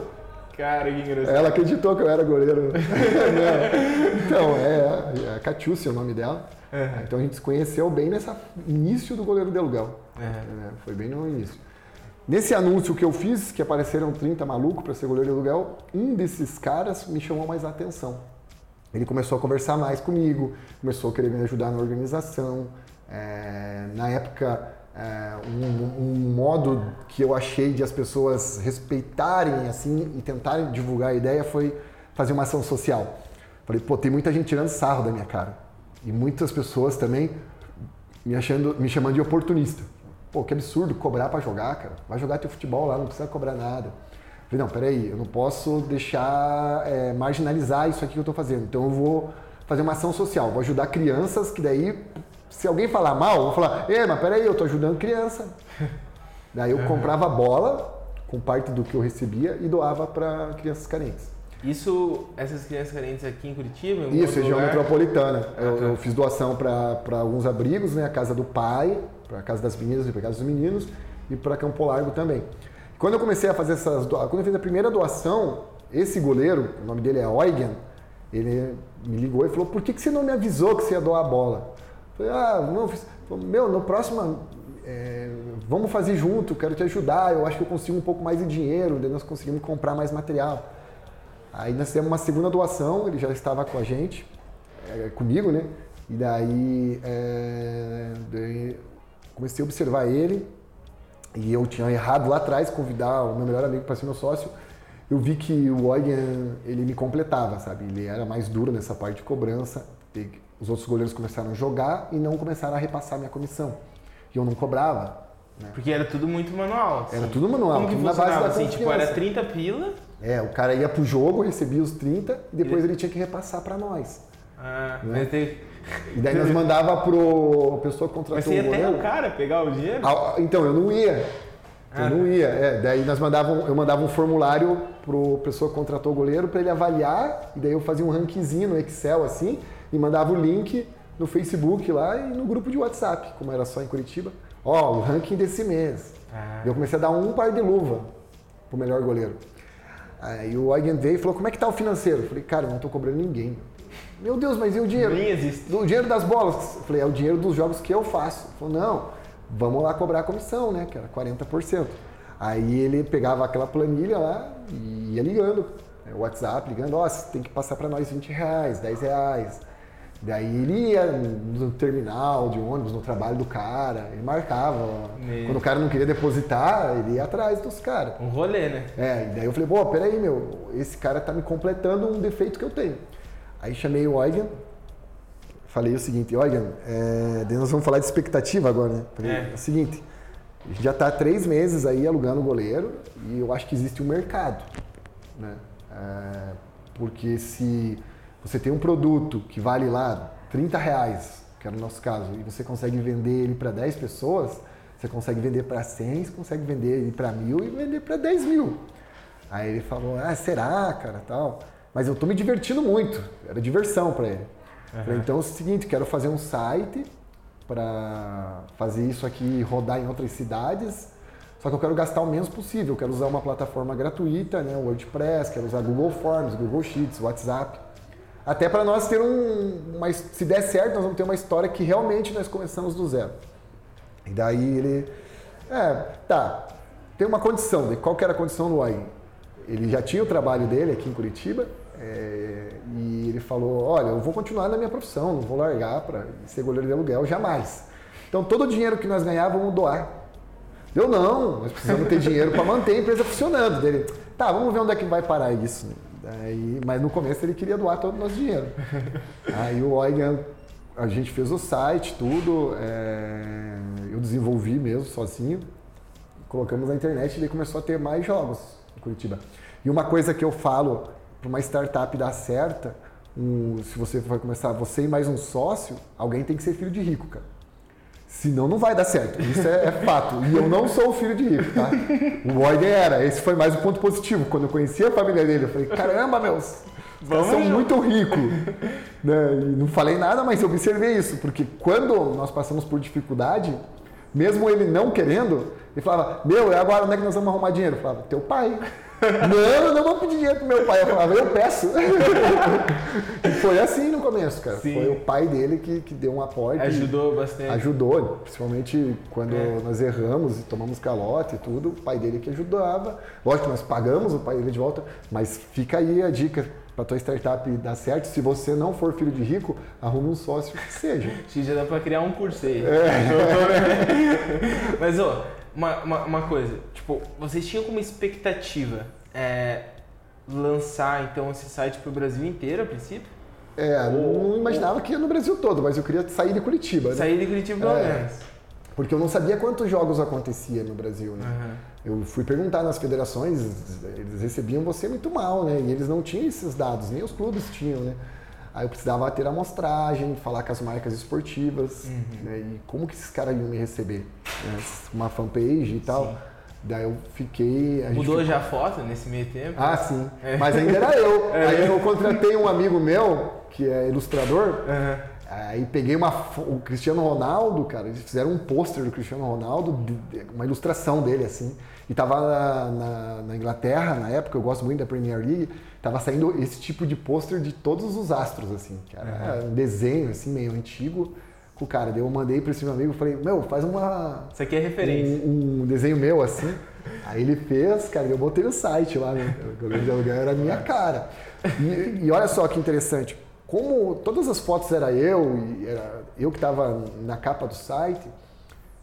Cara, que engraçado. Ela acreditou que eu era goleiro. Então, é, é a Catiúcia é o nome dela. Uhum. Então a gente se conheceu bem nesse início do Goleiro de Aluguel. Uhum. É, foi bem no início. Nesse anúncio que eu fiz, que apareceram trinta malucos para ser goleiro de aluguel, um desses caras me chamou mais a atenção. Ele começou a conversar mais comigo, começou a querer me ajudar na organização. É, na época, É, um, um modo que eu achei de as pessoas respeitarem assim e tentarem divulgar a ideia foi fazer uma ação social. Falei, pô, tem muita gente tirando sarro da minha cara e muitas pessoas também me, achando, me chamando de oportunista. Pô, que absurdo cobrar pra jogar, cara. Vai jogar teu futebol lá, não precisa cobrar nada. Falei, não, peraí, eu não posso deixar é, marginalizar isso aqui que eu tô fazendo. Então eu vou fazer uma ação social, vou ajudar crianças que daí... Se alguém falar mal, eu vou falar, é, mas peraí, eu tô ajudando criança. Daí eu comprava bola com parte do que eu recebia e doava para crianças carentes. Isso, essas crianças carentes aqui em Curitiba? Em Isso, região metropolitana. Eu, eu fiz doação para alguns abrigos, né? A casa do pai, para a casa das meninas e para a casa dos meninos e para Campo Largo também. Quando eu comecei a fazer essas doações, quando eu fiz a primeira doação, esse goleiro, o nome dele é Eugen, ele me ligou e falou, por que, que você não me avisou que você ia doar a bola? Falei, ah, não, fiz. Falei, meu, no próximo, é, vamos fazer junto, quero te ajudar, eu acho que eu consigo um pouco mais de dinheiro, daí nós conseguimos comprar mais material. Aí nós fizemos uma segunda doação, ele já estava com a gente, é, comigo, né? E daí, é, daí comecei a observar ele, e eu tinha errado lá atrás convidar o meu melhor amigo para ser meu sócio. Eu vi que o Eugen, ele me completava, sabe? Ele era mais duro nessa parte de cobrança. Ele, os outros goleiros começaram a jogar e não começaram a repassar minha comissão. E eu não cobrava. Né? Porque era tudo muito manual. Assim. Era tudo manual. Como que tudo na base da assim, tipo, era trinta pila? É, o cara ia pro jogo, recebia os trinta e depois ele, ele tinha que repassar pra nós. Ah, né? Teve... E daí nós mandava pro... A pessoa que contratou o goleiro. Mas você ia até o cara pegar o dinheiro? Ah, então, eu não ia. Ah, eu não ia. É, daí nós mandavam, eu mandava um formulário pro pessoa que contratou o goleiro pra ele avaliar e daí eu fazia um rankzinho no Excel assim. E mandava o link no Facebook lá e no grupo de WhatsApp, como era só em Curitiba. Ó, oh, o ranking desse mês. Ah. Eu comecei a dar um par de luva pro melhor goleiro. Aí o Eugen veio e falou, como é que tá o financeiro? Eu falei, cara, eu não tô cobrando ninguém. Meu Deus, mas e o dinheiro? Nem existe. O dinheiro das bolas. Eu falei, é o dinheiro dos jogos que eu faço. Ele falou, não, vamos lá cobrar a comissão, né, que era quarenta por cento. Aí ele pegava aquela planilha lá e ia ligando. O WhatsApp ligando, ó, oh, você tem que passar pra nós vinte reais, dez reais. Daí ele ia no terminal de ônibus, no trabalho do cara, ele marcava. Mesmo. Quando o cara não queria depositar, ele ia atrás dos caras. Um rolê, né? É, e daí eu falei, pô, peraí, meu, esse cara tá me completando um defeito que eu tenho. Aí chamei o Eugen, falei o seguinte, Eugen, é, daí nós vamos falar de expectativa agora, né? Falei, é. é o seguinte, a gente já tá há três meses aí alugando o goleiro e eu acho que existe um mercado, né? É, porque se... Você tem um produto que vale lá trinta reais, que era o nosso caso, e você consegue vender ele para dez pessoas, você consegue vender para cem, você consegue vender ele para mil e vender para dez mil. Aí ele falou, ah, será, cara, tal? Mas eu tô me divertindo muito, era diversão para ele. Uhum. Falei, então é o seguinte, quero fazer um site para fazer isso aqui rodar em outras cidades, só que eu quero gastar o menos possível, eu quero usar uma plataforma gratuita, né, WordPress, quero usar Google Forms, Google Sheets, WhatsApp, até para nós ter um, uma, se der certo, nós vamos ter uma história que realmente nós começamos do zero. E daí ele, é, tá, tem uma condição, qual que era a condição do Uai? Ele já tinha o trabalho dele aqui em Curitiba, é, e ele falou, olha, eu vou continuar na minha profissão, não vou largar para ser goleiro de aluguel, jamais. Então todo o dinheiro que nós ganhar, vamos doar. Eu não, nós precisamos ter dinheiro para manter a empresa funcionando. Dele, tá, vamos ver onde é que vai parar isso. Daí, mas no começo ele queria doar todo o nosso dinheiro. Aí o Eugen, a gente fez o site, tudo, é, eu desenvolvi mesmo sozinho, colocamos na internet e daí começou a ter mais jogos em Curitiba. E uma coisa que eu falo, para uma startup dar certo, um, se você for começar, você e mais um sócio, alguém tem que ser filho de rico, cara. Senão não vai dar certo, isso é, é fato. E eu não sou o filho de rico, tá? O Eugen era, esse foi mais um ponto positivo. Quando eu conheci a família dele, eu falei, caramba, meus, vocês são muito ricos. Né? E não falei nada, mas eu observei isso, porque quando nós passamos por dificuldade, mesmo ele não querendo, ele falava, meu, e agora onde é que nós vamos arrumar dinheiro? Eu falava, teu pai. Não, eu não vou pedir dinheiro pro meu pai. Eu falava, eu peço. E foi assim no começo, cara. Sim. Foi o pai dele que, que deu um aporte. Ajudou bastante. Ajudou, principalmente quando é. nós erramos e tomamos calote e tudo, o pai dele que ajudava. Lógico que nós pagamos o pai dele de volta, mas fica aí a dica pra tua startup dar certo. Se você não for filho de rico, arruma um sócio que seja. Já dá pra criar um curso aí. É. Mas, ó... Uma, uma, uma coisa, tipo, vocês tinham como expectativa é, lançar, então, esse site pro Brasil inteiro, a princípio? É, ou, não imaginava ou... que ia no Brasil todo, mas eu queria sair de Curitiba, né? Sair de Curitiba, pelo é, menos. Porque eu não sabia quantos jogos acontecia no Brasil, né? Uhum. Eu fui perguntar nas federações, eles recebiam você muito mal, né? E eles não tinham esses dados, nem os clubes tinham, né? Aí eu precisava ter amostragem, falar com as marcas esportivas, uhum. né, e como que esses caras iam me receber? Uma fanpage e tal. Sim. Daí eu fiquei... A Mudou gente ficou... já a foto nesse meio tempo? Ah, sim. É. Mas ainda era eu. É. Aí eu contratei um amigo meu, que é ilustrador, uhum. aí peguei uma o Cristiano Ronaldo, cara, eles fizeram um pôster do Cristiano Ronaldo, uma ilustração dele, assim. E tava na, na, na Inglaterra, na época, eu gosto muito da Premier League, tava saindo esse tipo de pôster de todos os astros, assim, cara. Uhum. Um desenho, assim, meio antigo. Com o cara, daí eu mandei para esse meu amigo, falei, meu, faz uma... Isso aqui é referência. Um, um desenho meu, assim. Aí ele fez, cara, eu botei no site lá, né? O Goleiro de Aluguel era a minha cara. E, e olha só que interessante, como todas as fotos era eu, e era eu que estava na capa do site,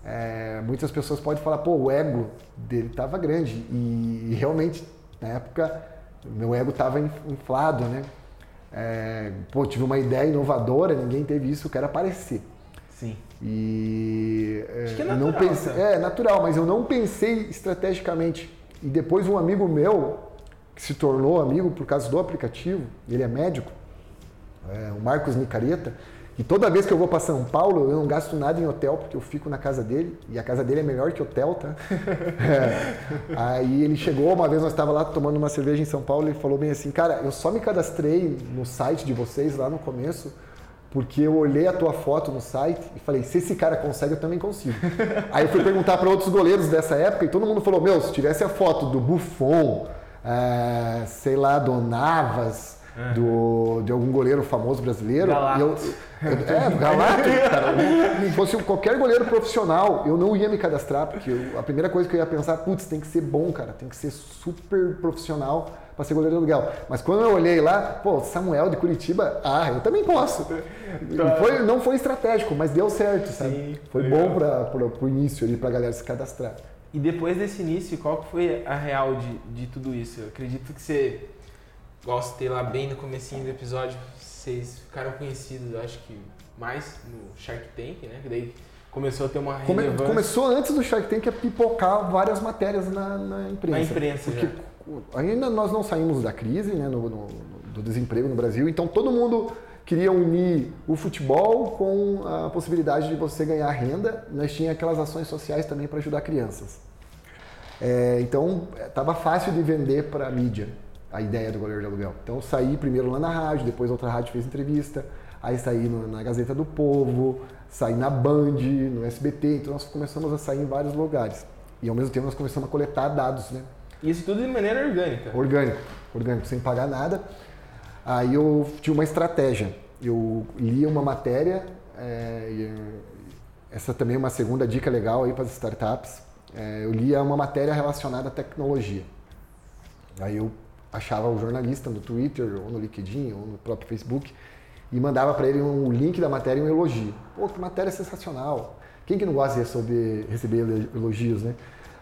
é, muitas pessoas podem falar, pô, o ego dele estava grande. E, e realmente, na época, meu ego estava inflado, né? É, pô, tive uma ideia inovadora, ninguém teve isso, eu quero aparecer. Sim. E é, acho que é natural, não pensei, é natural, mas eu não pensei estrategicamente. E depois um amigo meu, que se tornou amigo por causa do aplicativo, ele é médico, é, o Marcos Nicareta, e toda vez que eu vou para São Paulo, eu não gasto nada em hotel, porque eu fico na casa dele, e a casa dele é melhor que hotel, tá? É. Aí ele chegou, uma vez nós estávamos lá tomando uma cerveja em São Paulo, ele falou bem assim, cara, eu só me cadastrei no site de vocês lá no começo, porque eu olhei a tua foto no site e falei, se esse cara consegue, eu também consigo. Aí eu fui perguntar para outros goleiros dessa época e todo mundo falou, meu, se tivesse a foto do Buffon, é, sei lá, do Navas, uhum. do, de algum goleiro famoso brasileiro, e eu, eu, é, Galato, cara, se fosse qualquer goleiro profissional, eu não ia me cadastrar, porque eu, a primeira coisa que eu ia pensar, putz, tem que ser bom, cara, tem que ser super profissional para ser goleiro de aluguel. Mas quando eu olhei lá, pô, Samuel de Curitiba, ah, eu também posso. Não foi, não foi estratégico, mas deu certo, sabe? Sim, foi legal. Bom para o início ali, para a galera se cadastrar. E depois desse início, qual que foi a real de, de tudo isso? Eu acredito que você, gostei lá bem no comecinho do episódio, vocês ficaram conhecidos, eu acho que mais no Shark Tank, né? Que daí começou a ter uma Come, relevância. Começou antes do Shark Tank a pipocar várias matérias na, na imprensa. Na imprensa, porque já. Ainda nós não saímos da crise, né, no, no, do desemprego no Brasil, então todo mundo queria unir o futebol com a possibilidade de você ganhar renda. Nós tínhamos aquelas ações sociais também para ajudar crianças. É, então estava fácil de vender para a mídia a ideia do Goleiro de Aluguel. Então eu saí primeiro lá na rádio, depois outra rádio fez entrevista, Aí saí na Gazeta do Povo, saí na Band, no S B T, então nós começamos a sair em vários lugares. E ao mesmo tempo nós começamos a coletar dados, né? Isso tudo de maneira orgânica? Orgânico, orgânico, sem pagar nada. Aí eu tinha uma estratégia, eu lia uma matéria, é, essa também é uma segunda dica legal aí para as startups, é, eu lia uma matéria relacionada à tecnologia. Aí eu achava o jornalista no Twitter, ou no LinkedIn, ou no próprio Facebook, e mandava para ele um link da matéria e um elogio. Pô, que matéria sensacional. Quem que não gosta de receber, receber elogios, né?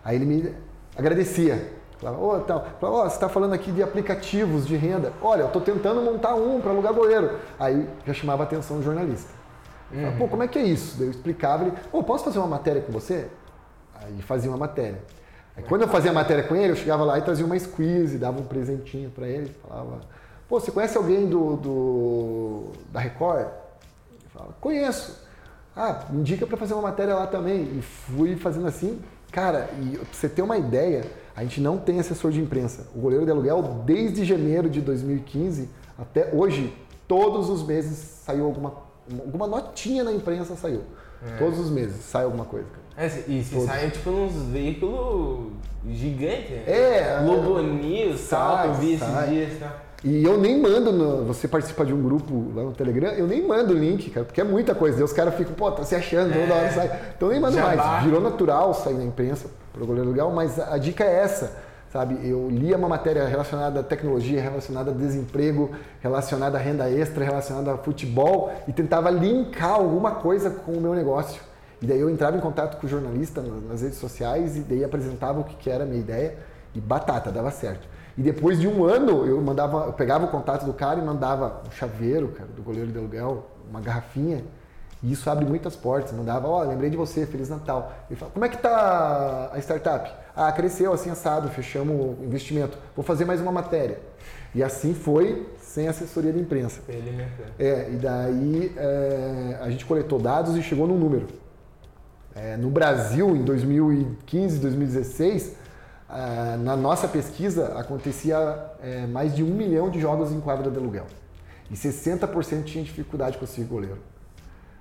Aí ele me agradecia. Falava, ô, oh, tal. Falava, ó, oh, você está falando aqui de aplicativos de renda. Olha, eu estou tentando montar um para alugar goleiro. Aí já chamava a atenção do jornalista. Uhum. Falava, pô, como é que é isso? Daí eu explicava, ele, ô, oh, posso fazer uma matéria com você? Aí fazia uma matéria. Aí quando eu fazia a matéria com ele, eu chegava lá e trazia uma squeeze, dava um presentinho para ele, falava... Pô, você conhece alguém do, do, da Record? Eu falo, conheço. Ah, indica para fazer uma matéria lá também. E fui fazendo assim. Cara, e pra você ter uma ideia, a gente não tem assessor de imprensa. O Goleiro de Aluguel, desde janeiro de dois mil e quinze até hoje, todos os meses saiu alguma, alguma notinha na imprensa, saiu. É. Todos os meses sai alguma coisa, cara. É, e se sai tipo uns veículos gigantes, né? É. Globo News, Salto, vi esses dias, tá? E eu nem mando, no, você participa de um grupo lá no Telegram, eu nem mando o link, cara, porque é muita coisa. Daí os caras ficam, pô, tá se achando, toda hora sai. Então eu nem mando já mais. Vai. Virou natural sair na imprensa pro Goleiro Legal, mas a dica é essa, sabe? Eu li uma matéria relacionada à tecnologia, relacionada a desemprego, relacionada a renda extra, relacionada a futebol e tentava linkar alguma coisa com o meu negócio. E daí eu entrava em contato com o jornalista nas redes sociais e daí apresentava o que era a minha ideia e batata, dava certo. E depois de um ano, eu mandava, eu pegava o contato do cara e mandava um chaveiro, cara, do Goleiro de Aluguel, uma garrafinha, e isso abre muitas portas. Mandava, ó, oh, lembrei de você, Feliz Natal. Ele fala, como é que tá a startup? Ah, cresceu assim assado, fechamos o investimento, vou fazer mais uma matéria. E assim foi, sem assessoria de imprensa. Ele, né? É, e daí é, a gente coletou dados e chegou num número. É, no Brasil, em dois mil e quinze, dois mil e dezesseis, Uh, na nossa pesquisa, acontecia é, mais de um milhão de jogos em quadra de aluguel. E sessenta por cento tinha dificuldade de conseguir goleiro.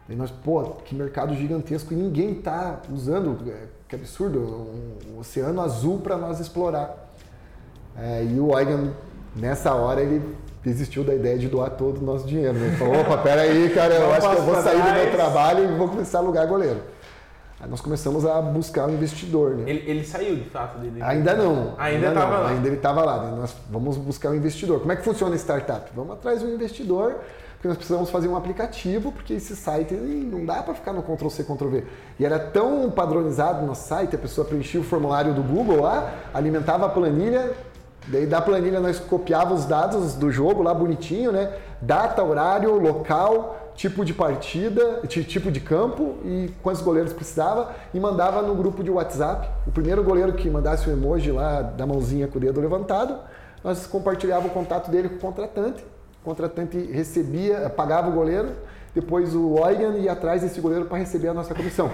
E nós, pô, que mercado gigantesco e ninguém tá usando, que absurdo, um, um oceano azul para nós explorar. É, e o Eugen, nessa hora, ele desistiu da ideia de doar todo o nosso dinheiro. Ele falou, opa, peraí, cara, eu acho que eu vou sair do meu trabalho e vou começar a alugar goleiro. Aí nós começamos a buscar um investidor, né? Ele, ele saiu, de fato, dele? Ainda não. Ainda estava lá? Ainda ele estava lá. Né? Nós vamos buscar um investidor. Como é que funciona a startup? Vamos atrás de um investidor, porque nós precisamos fazer um aplicativo, porque esse site não dá para ficar no Ctrl-C, Ctrl-V. E era tão padronizado no nosso site, a pessoa preenchia o formulário do Google lá, alimentava a planilha, daí da planilha nós copiava os dados do jogo lá bonitinho, né? Data, horário, local... tipo de partida, tipo de campo e quantos goleiros precisava e mandava no grupo de WhatsApp. O primeiro goleiro que mandasse o emoji lá da mãozinha com o dedo levantado, nós compartilhávamos o contato dele com o contratante. O contratante recebia, pagava o goleiro, depois o Eugen ia atrás desse goleiro para receber a nossa comissão.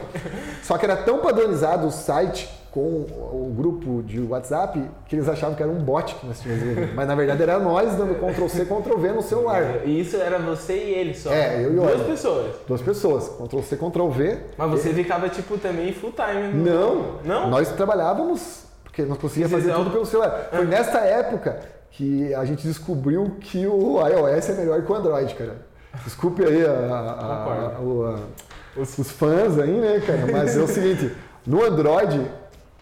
Só que era tão padronizado o site com o grupo de WhatsApp que eles achavam que era um bot que nós tínhamos. Mas na verdade era nós dando Ctrl-C, Ctrl-V no celular. E isso era você e ele só? É, eu e o Duas pessoas? Duas pessoas, Ctrl-C, Ctrl-V. Mas você e... ficava tipo também full time? Não, não, nós trabalhávamos porque nós conseguíamos fazer tudo pelo celular. Foi nessa época que a gente descobriu que o iOS é melhor que o Android, cara. Desculpe aí a, a, a, o, a, os fãs aí, né, cara? Mas é o seguinte, no Android,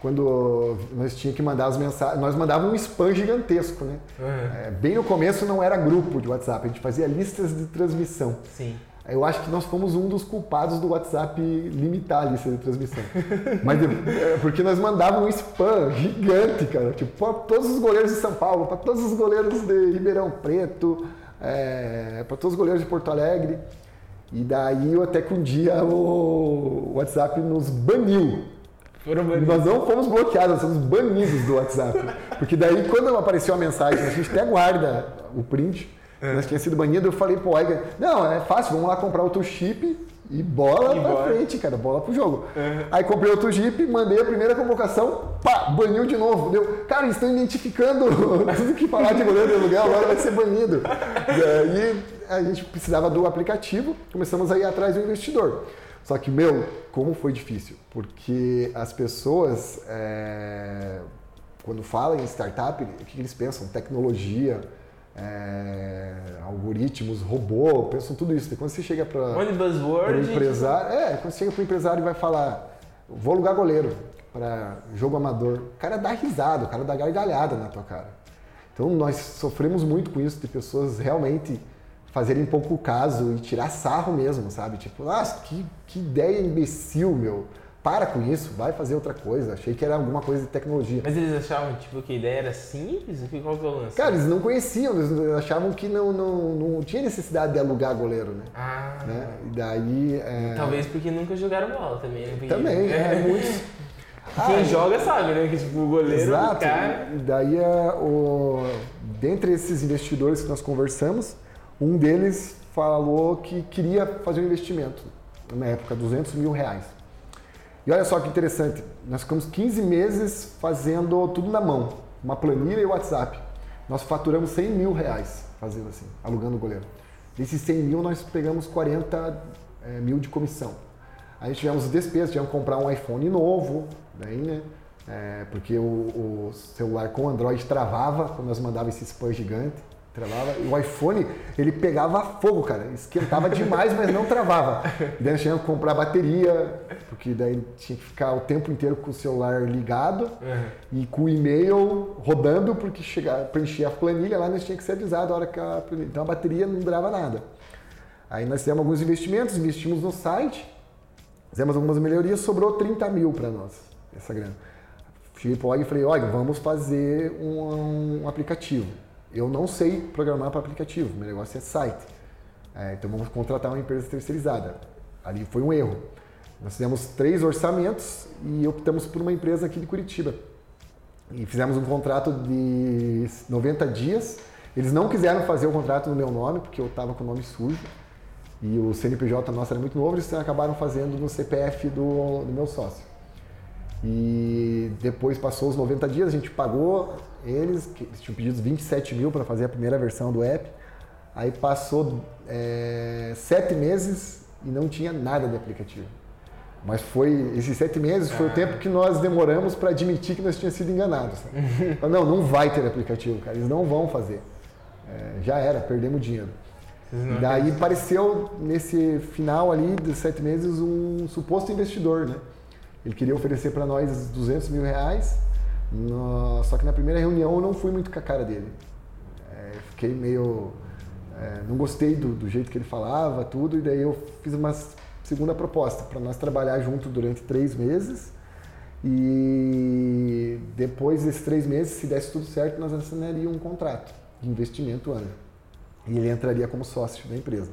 quando nós tínhamos que mandar as mensagens, nós mandávamos um spam gigantesco, né? Uhum. É, bem no começo não era grupo de WhatsApp, a gente fazia listas de transmissão. Sim. Eu acho que nós fomos um dos culpados do WhatsApp limitar a lista de transmissão. Mas é porque nós mandávamos um spam gigante, cara. Tipo, para todos os goleiros de São Paulo, para todos os goleiros de Ribeirão Preto... É, para todos os goleiros de Porto Alegre. E daí até que um dia o WhatsApp nos baniu. Foram banidos. Nós não fomos bloqueados, nós fomos banidos do WhatsApp. Porque daí quando apareceu a mensagem, a gente até guarda o print, é. Nós tínhamos sido banidos, eu falei pro Eugen, não, é fácil, vamos lá comprar outro chip E bola e pra bola. frente, cara, bola pro jogo. Uhum. Aí comprei outro Jeep, mandei a primeira convocação, pá, baniu de novo. Deu, cara, eles estão identificando tudo que falar de goleiro de aluguel, agora vai ser banido. Daí a gente precisava do aplicativo, começamos a ir atrás do investidor. Só que, meu, como foi difícil, porque as pessoas, é, quando falam em startup, o que eles pensam? Tecnologia, É, algoritmos, robô, pensam tudo isso. E quando você chega para o empresário, é, quando você chega para o empresário e vai falar, vou alugar goleiro para jogo amador, o cara dá risada, o cara dá gargalhada na tua cara. Então nós sofremos muito com isso, de pessoas realmente fazerem pouco caso e tirar sarro mesmo, sabe? Tipo, ah, que, que ideia imbecil, meu. Para com isso, vai fazer outra coisa. Achei que era alguma coisa de tecnologia. Mas eles achavam tipo, que a ideia era simples? Qual que é o lance? Cara, eles não conheciam, eles achavam que não, não, não tinha necessidade de alugar goleiro, né? Ah. Né? E daí... É... Talvez porque nunca jogaram bola também, né? Porque... Também, é, muitos... Ah, quem joga sabe, né? Que tipo, o goleiro... Exato. Cara... E daí, o... dentre esses investidores que nós conversamos, um deles falou que queria fazer um investimento, na época, duzentos mil reais. E olha só que interessante, nós ficamos quinze meses fazendo tudo na mão, uma planilha e WhatsApp. Nós faturamos cem mil reais fazendo assim, alugando o goleiro. Desses cem mil, nós pegamos quarenta mil de comissão. Aí tivemos despesas, tivemos que comprar um iPhone novo, daí, né? É, porque o, o celular com Android travava, quando nós mandávamos esse spam gigante. Travava. E o iPhone, ele pegava fogo, cara. Esquentava demais, mas não travava. E daí nós tínhamos que comprar bateria, porque daí tinha que ficar o tempo inteiro com o celular ligado, uhum, e com o e-mail rodando, porque chegar, preencher a planilha lá, nós tínhamos que ser avisado a hora que a planilha... Então a bateria não durava nada. Aí nós fizemos alguns investimentos, investimos no site, fizemos algumas melhorias, sobrou trinta mil para nós, essa grana. Cheguei pro Eugen e falei, olha, vamos fazer um, um aplicativo. Eu não sei programar para aplicativo, meu negócio é site. É, então vamos contratar uma empresa terceirizada. Ali foi um erro. Nós fizemos três orçamentos e optamos por uma empresa aqui de Curitiba. E fizemos um contrato de noventa dias. Eles não quiseram fazer o contrato no meu nome, porque eu estava com o nome sujo. E o C N P J nosso era muito novo, eles acabaram fazendo no C P F do, do meu sócio. E depois passou os noventa dias, a gente pagou eles, que eles tinham pedido vinte e sete mil para fazer a primeira versão do app. Aí passou é, sete meses e não tinha nada de aplicativo. Mas foi, esses sete meses foi ah. o tempo que nós demoramos para admitir que nós tínhamos sido enganados. Não, não vai ter aplicativo, cara, eles não vão fazer. É, já era, perdemos dinheiro. E daí apareceu nesse final ali dos sete meses um suposto investidor, né? Ele queria oferecer para nós duzentos mil reais, no... só que na primeira reunião eu não fui muito com a cara dele. É, fiquei meio... É, não gostei do, do jeito que ele falava, tudo, e daí eu fiz uma segunda proposta para nós trabalhar junto durante três meses e depois desses três meses, se desse tudo certo, nós assinaríamos um contrato de investimento anjo. E ele entraria como sócio da empresa.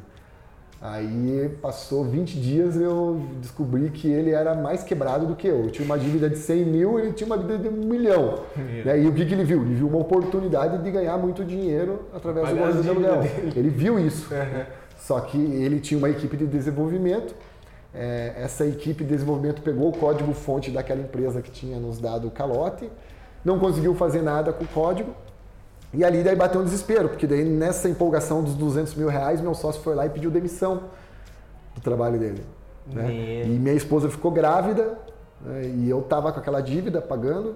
Aí passou vinte dias e eu descobri que ele era mais quebrado do que eu. Eu tinha uma dívida de cem mil e ele tinha uma dívida de um milhão. E o que, que ele viu? Ele viu uma oportunidade de ganhar muito dinheiro através do goleiro de aluguel. Ele viu isso. Uhum. Só que ele tinha uma equipe de desenvolvimento. É, essa equipe de desenvolvimento pegou o código-fonte daquela empresa que tinha nos dado o calote, não conseguiu fazer nada com o código. E ali daí bateu um desespero, porque daí nessa empolgação dos duzentos mil reais, meu sócio foi lá e pediu demissão do trabalho dele. Né? E minha esposa ficou grávida, né? E eu tava com aquela dívida pagando.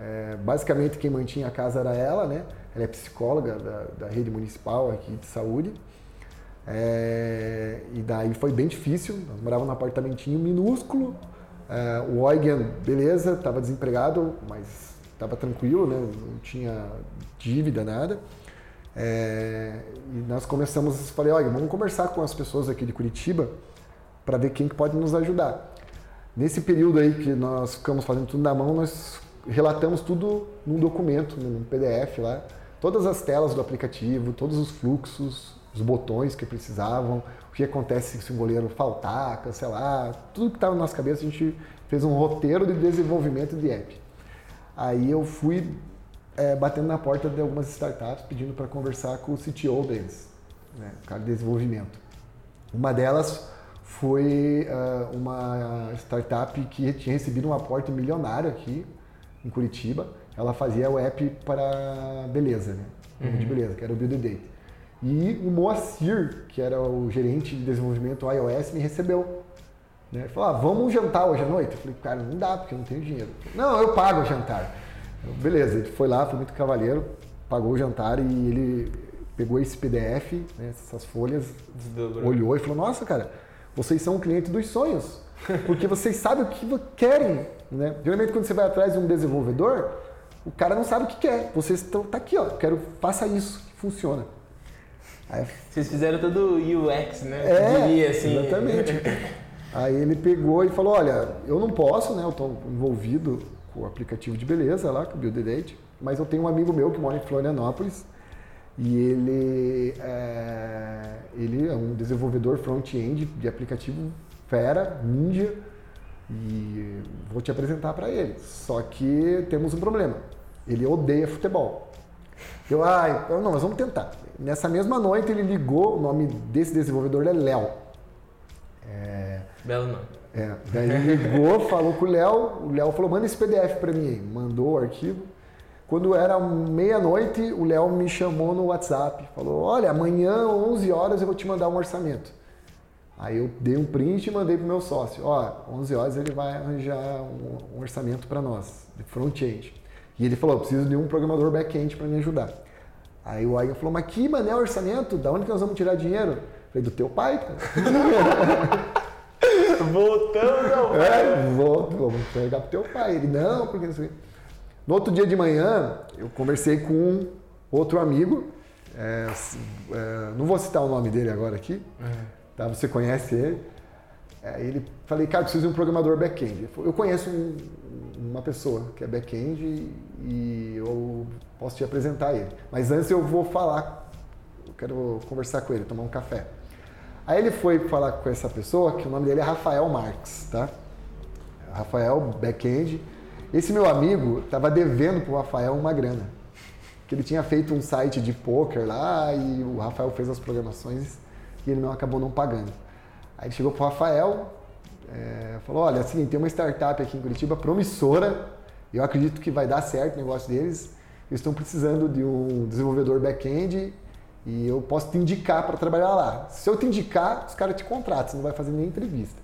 É, basicamente quem mantinha a casa era ela, né? Ela é psicóloga da, da rede municipal aqui de saúde. É, e daí foi bem difícil, nós morávamos num apartamentinho minúsculo. É, o Eugen, beleza, tava desempregado, mas... Estava tranquilo, né? Não tinha dívida, nada. É, e nós começamos, falei, olha, vamos conversar com as pessoas aqui de Curitiba para ver quem que pode nos ajudar. Nesse período aí que nós ficamos fazendo tudo na mão, nós relatamos tudo num documento, num P D F lá. Todas as telas do aplicativo, todos os fluxos, os botões que precisavam, o que acontece se um goleiro faltar, cancelar, tudo que estava na nossa cabeça, a gente fez um roteiro de desenvolvimento de app. Aí eu fui é, batendo na porta de algumas startups, pedindo para conversar com o C T O deles, né, o cara de desenvolvimento. Uma delas foi uh, uma startup que tinha recebido um aporte milionário aqui em Curitiba. Ela fazia o app para beleza, né? Uhum. De beleza, que era o Build a Date. E o Moacir, que era o gerente de desenvolvimento iOS, me recebeu. Né? Falou, ah, vamos jantar hoje à noite? Eu falei, cara, não dá, porque eu não tenho dinheiro. Não, eu pago o jantar. Eu, beleza, ele foi lá, foi muito cavalheiro, pagou o jantar e ele pegou esse P D F, né, essas folhas, desdobrou, olhou e falou, nossa, cara, vocês são o cliente dos sonhos, porque vocês sabem o que querem. Né? Geralmente, quando você vai atrás de um desenvolvedor, o cara não sabe o que quer. Vocês estão, tá aqui, ó, quero, faça isso, que funciona. Aí, vocês fizeram todo o U X, né? É, diria, assim. Exatamente. Aí ele pegou e falou, olha, eu não posso, né? Eu estou envolvido com o aplicativo de beleza lá, com o Build a Date, mas eu tenho um amigo meu que mora em Florianópolis e ele é, ele é um desenvolvedor front-end de aplicativo fera, ninja, e vou te apresentar para ele. Só que temos um problema, ele odeia futebol. Eu, ah, eu, não, mas vamos tentar. Nessa mesma noite ele ligou, o nome desse desenvolvedor é Léo. É, Belo nome. É, daí ele ligou, falou com o Léo, o Léo falou, manda esse P D F para mim aí. Mandou o arquivo. Quando era meia-noite, o Léo me chamou no WhatsApp, falou, olha, amanhã, onze horas, eu vou te mandar um orçamento. Aí eu dei um print e mandei pro meu sócio, ó, onze horas ele vai arranjar um orçamento para nós, de front-end. E ele falou, eu preciso de um programador back-end para me ajudar. Aí o Aiga falou, mas que mané orçamento? Da onde que nós vamos tirar dinheiro? Eu falei, do teu pai, cara. Voltamos ao pai. É, volto, vamos pegar pro teu pai. Ele, não, porque não sei. No outro dia de manhã, eu conversei com outro amigo, é, é, não vou citar o nome dele agora aqui, uhum. Tá? Você conhece ele. É, ele falei, cara, preciso de um programador back-end. Eu conheço um, uma pessoa que é back-end e eu posso te apresentar ele. Mas antes eu vou falar, eu quero conversar com ele, tomar um café. Aí ele foi falar com essa pessoa, que o nome dele é Rafael Marques, tá? Rafael, back-end. Esse meu amigo estava devendo para o Rafael uma grana, que ele tinha feito um site de poker lá e o Rafael fez as programações e ele não acabou não pagando. Aí ele chegou para o Rafael, é, falou, olha, assim, tem uma startup aqui em Curitiba promissora, eu acredito que vai dar certo o negócio deles, eles estão precisando de um desenvolvedor back-end e eu posso te indicar para trabalhar lá. Se eu te indicar, os caras te contratam, você não vai fazer nem entrevista.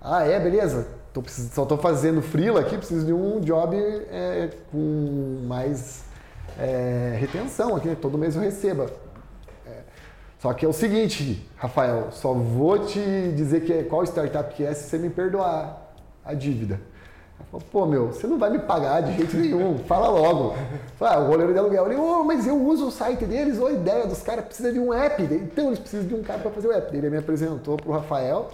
Ah, é? Beleza? Tô precis... Só estou fazendo freela aqui, preciso de um job é, com mais é, retenção aqui, né? Todo mês eu receba. É... Só que é o seguinte, Rafael, só vou te dizer que é, qual startup que é se você me perdoar a dívida. Falo, pô, meu, você não vai me pagar de jeito nenhum, fala logo. Fala, ah, o goleiro de aluguel. Ele, oh, mas eu uso o site deles, ou a ideia dos caras precisa de um app, então eles precisam de um cara para fazer o app. Ele me apresentou para o Rafael.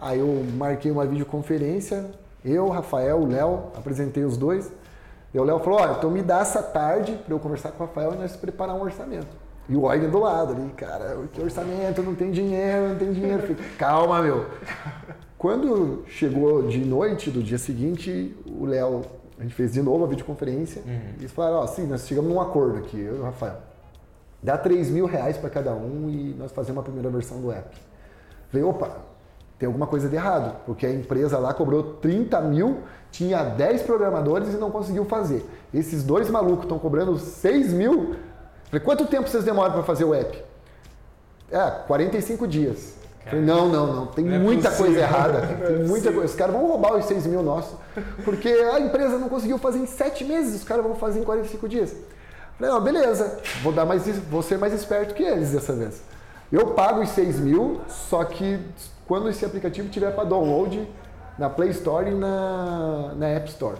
Aí eu marquei uma videoconferência, eu, Rafael, o Léo, apresentei os dois. E o Léo falou, olha, então me dá essa tarde para eu conversar com o Rafael e nós preparar um orçamento. E o Eugen do lado ali, cara, que orçamento, não tem dinheiro, não tem dinheiro. Eu falei, calma, meu. Quando chegou de noite, do dia seguinte, o Léo, a gente fez de novo a videoconferência. Uhum. E eles falaram, ó, sim, nós chegamos num acordo aqui, eu e o Rafael. Dá três mil reais para cada um e nós fazemos a primeira versão do app. Eu falei, opa. Tem alguma coisa de errado, porque a empresa lá cobrou trinta mil, tinha dez programadores e não conseguiu fazer. Esses dois malucos estão cobrando seis mil. Falei, quanto tempo vocês demoram para fazer o app? É, quarenta e cinco dias. Falei, não, não, não, tem não muita é coisa errada. Tem é muita coisa. Os caras vão roubar os seis mil nossos, porque a empresa não conseguiu fazer em sete meses, os caras vão fazer em quarenta e cinco dias. Falei, não, beleza, vou, dar mais, vou ser mais esperto que eles dessa vez. Eu pago os seis mil, só que... quando esse aplicativo tiver para download na Play Store e na, na App Store.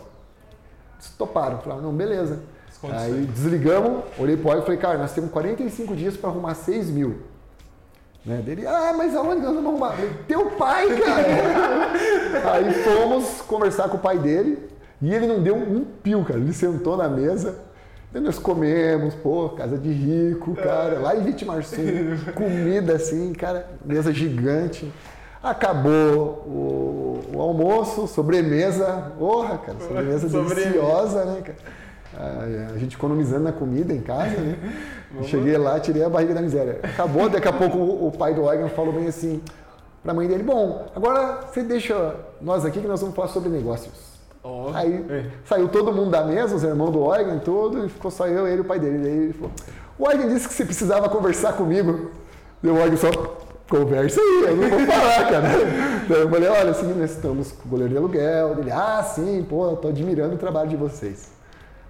Toparam, falaram, não, beleza. Esconde aí isso. Desligamos, olhei pro Eugen e falei, cara, nós temos quarenta e cinco dias para arrumar seis mil. Né? Dele, ah, mas aonde nós vamos arrumar? Falei, teu pai, cara! Aí fomos conversar com o pai dele e ele não deu um pio, cara. Ele sentou na mesa. Aí nós comemos, pô, casa de rico, cara, lá em Vitimarçu, comida assim, cara, mesa gigante. Acabou o, o almoço, sobremesa, porra, cara, sobremesa deliciosa, né, cara? A gente economizando na comida em casa, né? Cheguei lá, tirei a barriga da miséria. Acabou, daqui a pouco o pai do Eugen falou bem assim, para a mãe dele, bom, agora você deixa nós aqui que nós vamos falar sobre negócios. Oh. Aí é. saiu todo mundo da mesa, os irmãos do Eugen, todo, e ficou só eu, ele e o pai dele. Daí ele falou, o Eugen disse que você precisava conversar comigo. E o Eugen só, conversa aí, eu não vou falar, cara. Daí eu falei, olha, assim, nós estamos com o Goleiro de Aluguel. Ele, ah, sim, pô, eu tô admirando o trabalho de vocês.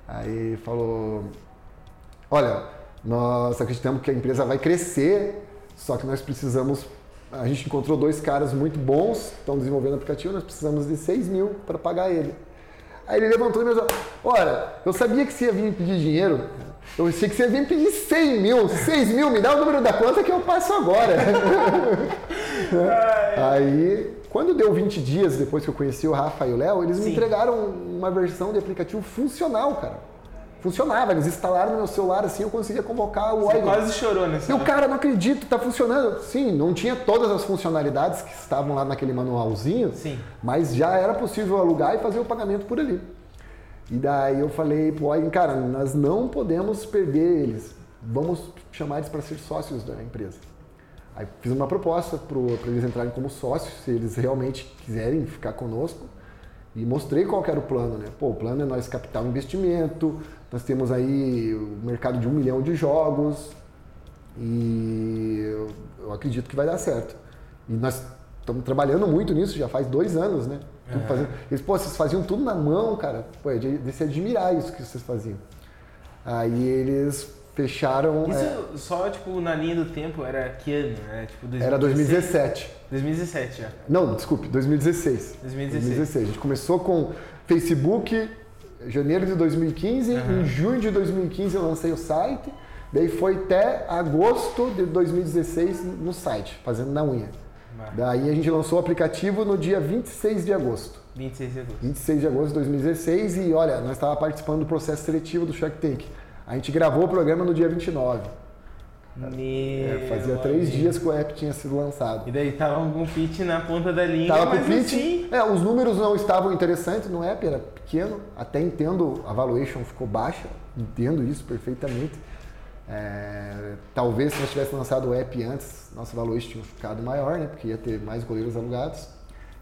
Aí falou, olha, nós acreditamos que a empresa vai crescer, só que nós precisamos, a gente encontrou dois caras muito bons, estão desenvolvendo aplicativo, nós precisamos de seis mil para pagar ele. Aí ele levantou e me falou, olha, eu sabia que você ia vir pedir dinheiro, eu achei que você ia vir pedir cem mil, seis mil, me dá o número da conta que eu passo agora. Aí, quando deu vinte dias depois que eu conheci o Rafa e o Léo, eles Sim. me entregaram uma versão de aplicativo funcional, cara. Funcionava, eles instalaram no meu celular, assim, eu conseguia convocar o Você Eugen. Quase chorou nesse E o cara, não acredito, tá funcionando. Sim, não tinha todas as funcionalidades que estavam lá naquele manualzinho, Sim. mas já era possível alugar e fazer o pagamento por ali. E daí eu falei pro Eugen, cara, nós não podemos perder eles, vamos chamar eles para ser sócios da empresa. Aí fiz uma proposta para eles entrarem como sócios, se eles realmente quiserem ficar conosco. E mostrei qual que era o plano, né? Pô, o plano é nós capital investimento, nós temos aí o mercado de um milhão de jogos e eu, eu acredito que vai dar certo. E nós estamos trabalhando muito nisso, já faz dois anos, né? É. Fazendo, eles, pô, vocês faziam tudo na mão, cara. Pô, é de, de se admirar isso que vocês faziam. Aí eles fecharam... Isso é, só, tipo, na linha do tempo era que ano, né? Tipo, dois mil e dezesseis. Era dois mil e dezessete. dois mil e dezessete já. Não, desculpe, dois mil e dezesseis. dois mil e dezesseis. dois mil e dezesseis. A gente começou com Facebook em janeiro de dois mil e quinze, uhum. Em junho de dois mil e quinze eu lancei o site, daí foi até agosto de dois mil e dezesseis no site, fazendo na unha. Uhum. Daí a gente lançou o aplicativo no dia vinte e seis de agosto. vinte e seis de agosto. vinte e seis de agosto de dois mil e dezesseis e olha, nós estávamos participando do processo seletivo do Shark Tank. A gente gravou o programa no dia vinte e nove. É, fazia três amigo. dias que o app tinha sido lançado. E daí tava um pitch na ponta da linha, tava mas com pitch, assim... É, os números não estavam interessantes no app, era pequeno. Até entendo, a valuation ficou baixa, entendo isso perfeitamente. É, talvez se nós tivéssemos lançado o app antes, nossa valuation tinha ficado maior, né? Porque ia ter mais goleiros alugados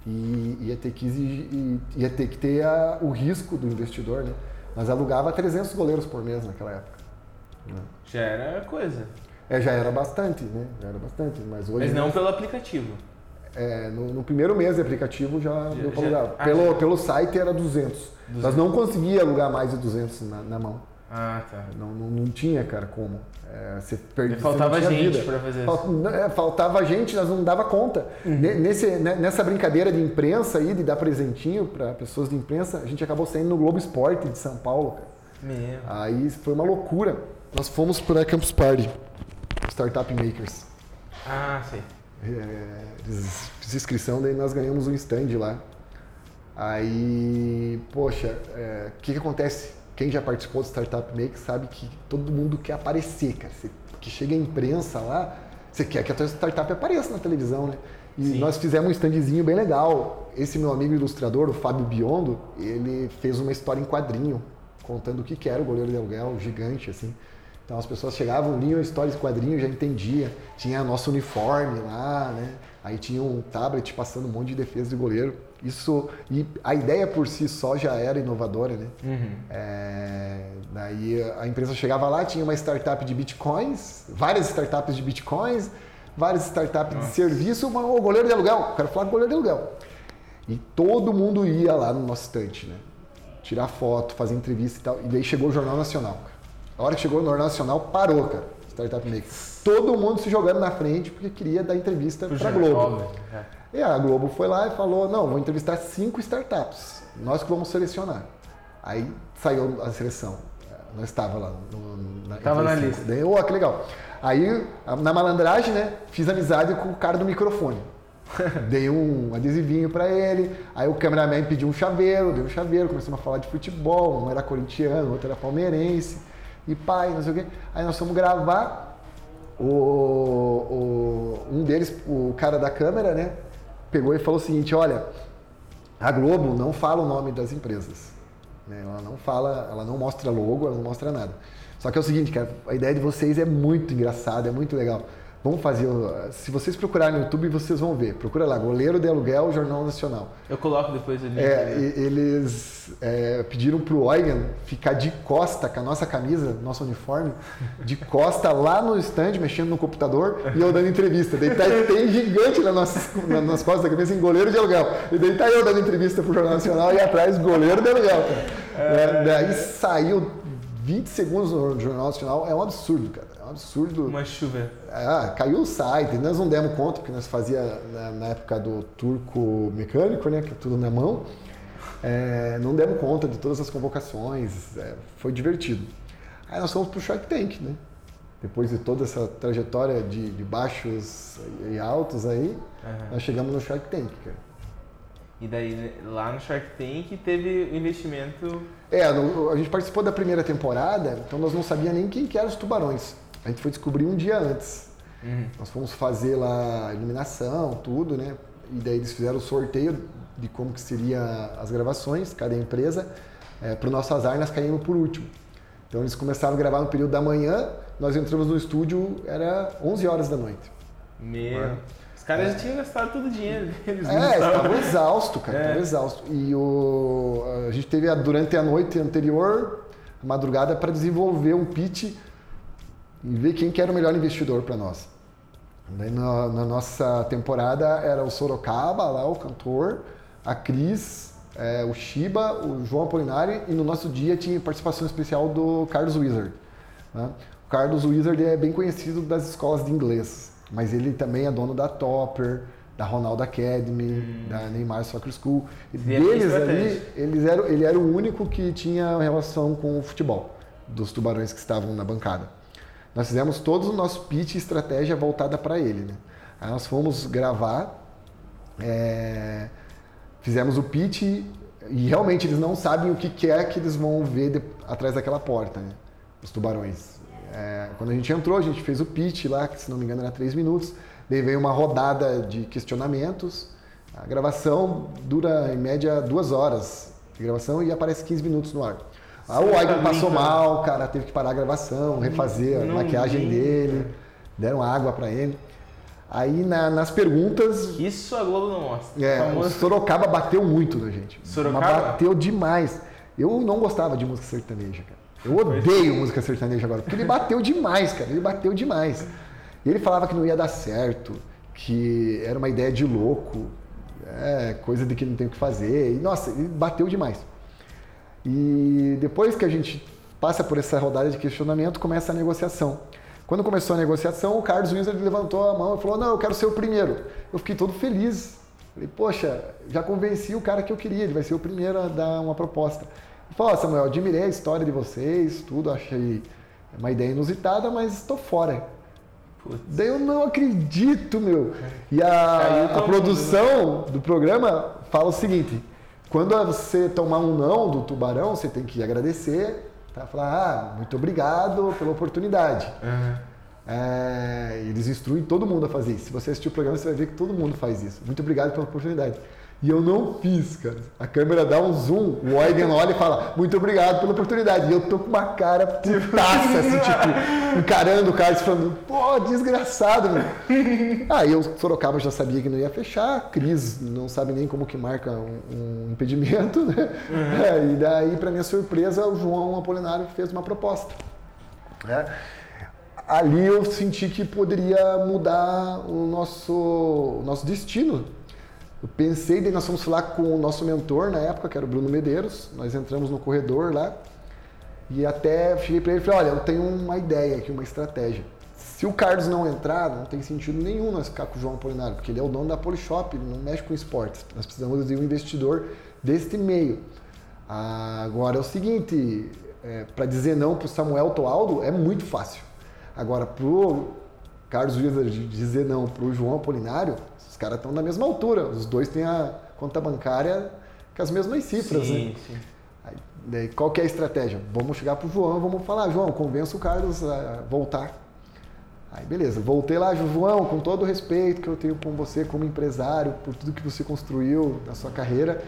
e ia ter que, exigir, ia ter, que ter a, o risco do investidor, né? Nós alugava trezentos goleiros por mês naquela época. Já era coisa. É, já era bastante, né? Já era bastante, mas hoje... Mas não nós... pelo aplicativo. É, no, no primeiro mês de aplicativo já, já deu para alugar. Ah, pelo, já... pelo site era duzentos. duzentos. Nós não conseguíamos alugar mais de duzentos na, na mão. Ah, tá. Não, não, não tinha, cara, como. É, você perdi, faltava você gente para fazer Falt, isso. Não, faltava gente, nós não dava conta. Uhum. Nesse, nessa brincadeira de imprensa aí, de dar presentinho para pessoas de imprensa, a gente acabou saindo no Globo Esporte de São Paulo, cara. Meu. Aí foi uma loucura. Nós fomos para Campus Party. Startup Makers. Ah, sei. É, fiz inscrição, daí nós ganhamos um stand lá. Aí, poxa, o é, que, que acontece? Quem já participou do Startup Makers sabe que todo mundo quer aparecer, cara. Você, que chega a imprensa lá, você quer que a tua startup apareça na televisão, né? E Sim. nós fizemos um standzinho bem legal. Esse meu amigo ilustrador, o Fábio Biondo, ele fez uma história em quadrinho, contando o que, que era o Goleiro de Aluguel, gigante, assim. Então as pessoas chegavam, liam histórias, quadrinhos, já entendia. Tinha nosso uniforme lá, né? Aí tinha um tablet passando um monte de defesa de goleiro. Isso, e a ideia por si só já era inovadora, né? Uhum. É, daí a empresa chegava lá, tinha uma startup de bitcoins, várias startups de bitcoins, várias startups Nossa. de serviço, mas o Goleiro de Aluguel, eu quero falar do Goleiro de Aluguel. E todo mundo ia lá no nosso estante, né? Tirar foto, fazer entrevista e tal. E daí chegou o Jornal Nacional, cara. A hora que chegou no Jornal Nacional, parou, cara, Startup Maker. Todo mundo se jogando na frente porque queria dar entrevista para a Globo. É. E a Globo foi lá e falou, não, vou entrevistar cinco startups, nós que vamos selecionar. Aí saiu a seleção, nós estava lá. No, na, tava na lista. Daí, oh, que legal. Aí, na malandragem, né, fiz amizade com o cara do microfone. Dei um adesivinho pra ele, aí o cameraman pediu um chaveiro, deu um chaveiro, começamos a falar de futebol, um era corintiano, outro era palmeirense. E pai, não sei o quê. Aí nós fomos gravar, o, o, um deles, o cara da câmera, né, pegou e falou o seguinte, olha, a Globo não fala o nome das empresas, né? Ela não fala, ela não mostra logo, ela não mostra nada. Só que é o seguinte, cara, a ideia de vocês é muito engraçada, é muito legal. Vamos fazer, se vocês procurarem no YouTube, vocês vão ver. Procura lá, Goleiro de Aluguel, Jornal Nacional. Eu coloco depois ali. É, eles é, pediram pro Eugen ficar de costa com a nossa camisa, nosso uniforme, de costa lá no stand, mexendo no computador e eu dando entrevista. Daí tá, tem gigante na nossa, na, nas costas da cabeça, em Goleiro de Aluguel. E daí tá eu dando entrevista pro Jornal Nacional e atrás, Goleiro de Aluguel, cara. É... Daí saiu vinte segundos no Jornal Nacional, é um absurdo, cara. Absurdo. Uma chuva. Ah, caiu o site. Nós não demos conta, porque nós fazia na, na época do turco mecânico, né? Que é tudo na mão. É, não demos conta de todas as convocações. É, foi divertido. Aí nós fomos pro Shark Tank, né? Depois de toda essa trajetória de, de baixos e altos aí, uhum. Nós chegamos no Shark Tank, cara. E daí, lá no Shark Tank, teve o investimento... É, a gente participou da primeira temporada, então nós não sabíamos nem quem que eram os tubarões. A gente foi descobrir um dia antes. Uhum. Nós fomos fazer lá iluminação, tudo, né? E daí eles fizeram o sorteio de como que seria as gravações, cada empresa. É, pro nosso azar, nós caímos por último. Então eles começaram a gravar no período da manhã, nós entramos no estúdio, era onze horas da noite. Meu... É. Os caras é. já tinham gastado todo o dinheiro deles. É, estavam exaustos, cara, estavam é. exaustos. E o, a gente teve, durante a noite anterior, a madrugada, para desenvolver um pitch e ver quem que era o melhor investidor para nós. Daí, na, na nossa temporada, era o Sorocaba, lá o cantor, a Cris, é, o Shiba, o João Appolinário, e no nosso dia tinha participação especial do Carlos Wizard. Né? O Carlos Wizard é bem conhecido das escolas de inglês. Mas ele também é dono da Topper, da Ronaldo Academy, hum. da Neymar Soccer School. E deles ali, eles eram, ele era o único que tinha relação com o futebol, dos tubarões que estavam na bancada. Nós fizemos todo o nosso pitch e estratégia voltada para ele, né? Aí nós fomos gravar, é, fizemos o pitch e realmente eles não sabem o que, que é que eles vão ver de, atrás daquela porta, né? Os tubarões. É, quando a gente entrou, a gente fez o pitch lá, que se não me engano era três minutos. Daí veio uma rodada de questionamentos. A gravação dura, em média, duas horas de gravação e aparece quinze minutos no ar. Ah, o Aigon passou mal, cara, teve que parar a gravação, refazer a maquiagem dele, deram água pra ele. Aí na, nas perguntas... Isso a Globo não mostra. É, o Sorocaba bateu muito na gente. Sorocaba? Bateu demais. Eu não gostava de música sertaneja, cara. Eu odeio música sertaneja agora, porque ele bateu demais, cara, ele bateu demais. E ele falava que não ia dar certo, que era uma ideia de louco, é, coisa de que não tem o que fazer, e nossa, ele bateu demais. E depois que a gente passa por essa rodada de questionamento, começa a negociação. Quando começou a negociação, o Carlos Wizard levantou a mão e falou, não, eu quero ser o primeiro. Eu fiquei todo feliz, falei, poxa, já convenci o cara que eu queria, ele vai ser o primeiro a dar uma proposta. Falou, Samuel, admirei a história de vocês, tudo, achei uma ideia inusitada, mas estou fora. Putz. Daí eu não acredito, meu. E a, a produção do programa fala o seguinte, quando você tomar um não do tubarão, você tem que agradecer, tá? Falar, ah, muito obrigado pela oportunidade. Uhum. É, eles instruem todo mundo a fazer isso. Se você assistir o programa, você vai ver que todo mundo faz isso. Muito obrigado pela oportunidade. E eu não fiz, cara. A câmera dá um zoom, o Eugen olha e fala, muito obrigado pela oportunidade. E eu tô com uma cara putaça, assim, tipo, encarando o Carlos falando, pô, desgraçado, meu. Aí o Sorocaba já sabia que não ia fechar, a Cris não sabe nem como que marca um, um impedimento, né? Uhum. É, e daí, pra minha surpresa, o João Appolinário fez uma proposta. É. Ali eu senti que poderia mudar o nosso, o nosso destino. Eu pensei, daí nós fomos falar com o nosso mentor na época, que era o Bruno Medeiros. Nós entramos no corredor lá e até cheguei para ele e falei, olha, eu tenho uma ideia aqui, uma estratégia. Se o Carlos não entrar, não tem sentido nenhum nós ficar com o João Appolinário, porque ele é o dono da Polishop, ele não mexe com esportes. Nós precisamos de um investidor deste meio. Agora é o seguinte, é, para dizer não para o Samuel Toaldo é muito fácil. Agora, para o Carlos Wizard dizer não para o João Appolinário, os caras estão na mesma altura, os dois têm a conta bancária com as mesmas cifras, sim, né? Sim. Aí, daí, qual que é a estratégia? Vamos chegar pro João, vamos falar, João, convença o Carlos a voltar. Aí beleza, voltei lá, João, com todo o respeito que eu tenho por você como empresário, por tudo que você construiu na sua carreira,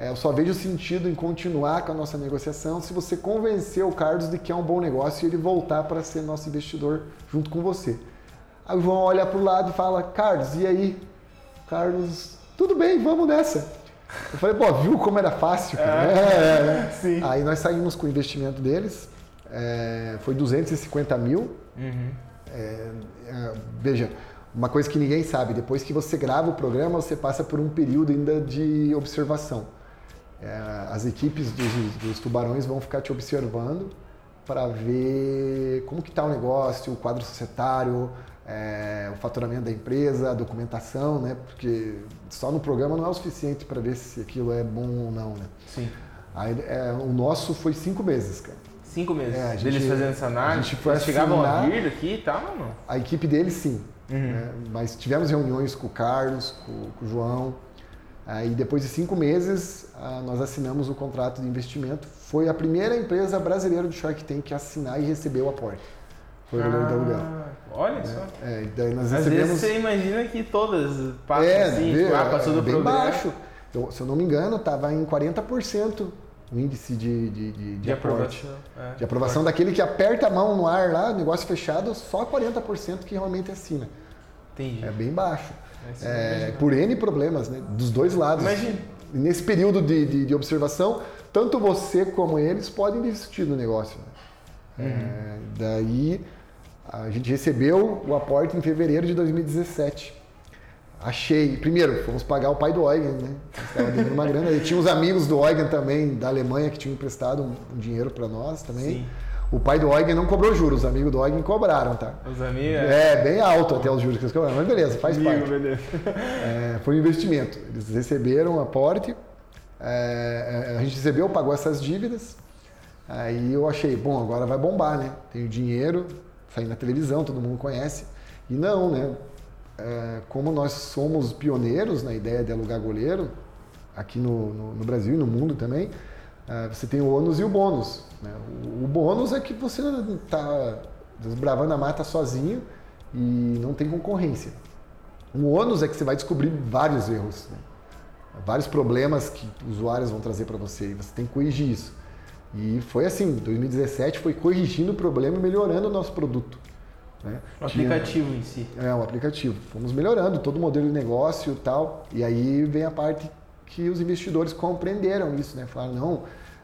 é, eu só vejo sentido em continuar com a nossa negociação se você convencer o Carlos de que é um bom negócio e ele voltar para ser nosso investidor junto com você. Aí o João olha pro lado e fala, Carlos, e aí? Carlos, tudo bem, vamos nessa. Eu falei, pô, viu como era fácil? Cara? É, é, sim. Aí nós saímos com o investimento deles, é, foi duzentos e cinquenta mil. Uhum. É, é, veja, uma coisa que ninguém sabe, depois que você grava o programa, você passa por um período ainda de observação. É, as equipes dos, dos tubarões vão ficar te observando para ver como que está o negócio, o quadro societário, é, o faturamento da empresa, a documentação, né? Porque só no programa não é o suficiente para ver se aquilo é bom ou não, né? Sim. Aí, é, o nosso foi cinco meses, cara. Cinco meses? É, a gente, deles fazendo essa análise? Eles chegavam a vir aqui e tal, mano? A equipe deles, sim. Uhum. Né? Mas tivemos reuniões com o Carlos, com, com o João. Aí depois de cinco meses, nós assinamos o contrato de investimento. Foi a primeira empresa brasileira do Shark Tank a assinar e receber o aporte. Foi o Goleiro de Aluguel. Olha só. É, é, daí nós Às recebemos... vezes você imagina que todas passam é, assim, vê, lá, passou é, do bem programa. Baixo. Então, se eu não me engano, estava em quarenta por cento o índice de, de, de, de aporte. É, de aprovação é. Daquele que aperta a mão no ar lá, negócio fechado, só quarenta por cento que realmente assina. Entendi. É bem baixo. É, por N problemas, né? Dos dois lados. Imagina. Nesse período de, de, de observação, tanto você como eles podem desistir do negócio. Né? Uhum. É, daí, a gente recebeu o aporte em fevereiro de dois mil e dezessete. Achei. Primeiro, fomos pagar o pai do Eugen, né? Estava devendo uma grana. E tinha uns amigos do Eugen também, da Alemanha, que tinham emprestado um, um dinheiro para nós também. Sim. O pai do Eugen não cobrou juros, os amigos do Eugen cobraram, tá? Os amigos? É, bem alto até os juros que eles cobraram, mas beleza, faz Amigo, parte. Beleza. É, foi um investimento, eles receberam o aporte, é, a gente recebeu, pagou essas dívidas, aí eu achei, bom, agora vai bombar, né? Tenho dinheiro, saindo na televisão, todo mundo conhece, e não, né? É, como nós somos pioneiros na ideia de alugar goleiro, aqui no, no, no Brasil e no mundo também, você tem o ônus e o bônus. Né? O bônus é que você está desbravando a mata sozinho e não tem concorrência. O ônus é que você vai descobrir vários erros, né? Vários problemas que usuários vão trazer para você e você tem que corrigir isso. E foi assim, dois mil e dezessete foi corrigindo o problema e melhorando o nosso produto. Né? O Tinha, aplicativo em si. É, o aplicativo. Fomos melhorando todo o modelo de negócio e tal. E aí vem a parte que os investidores compreenderam isso, né? Falaram, não,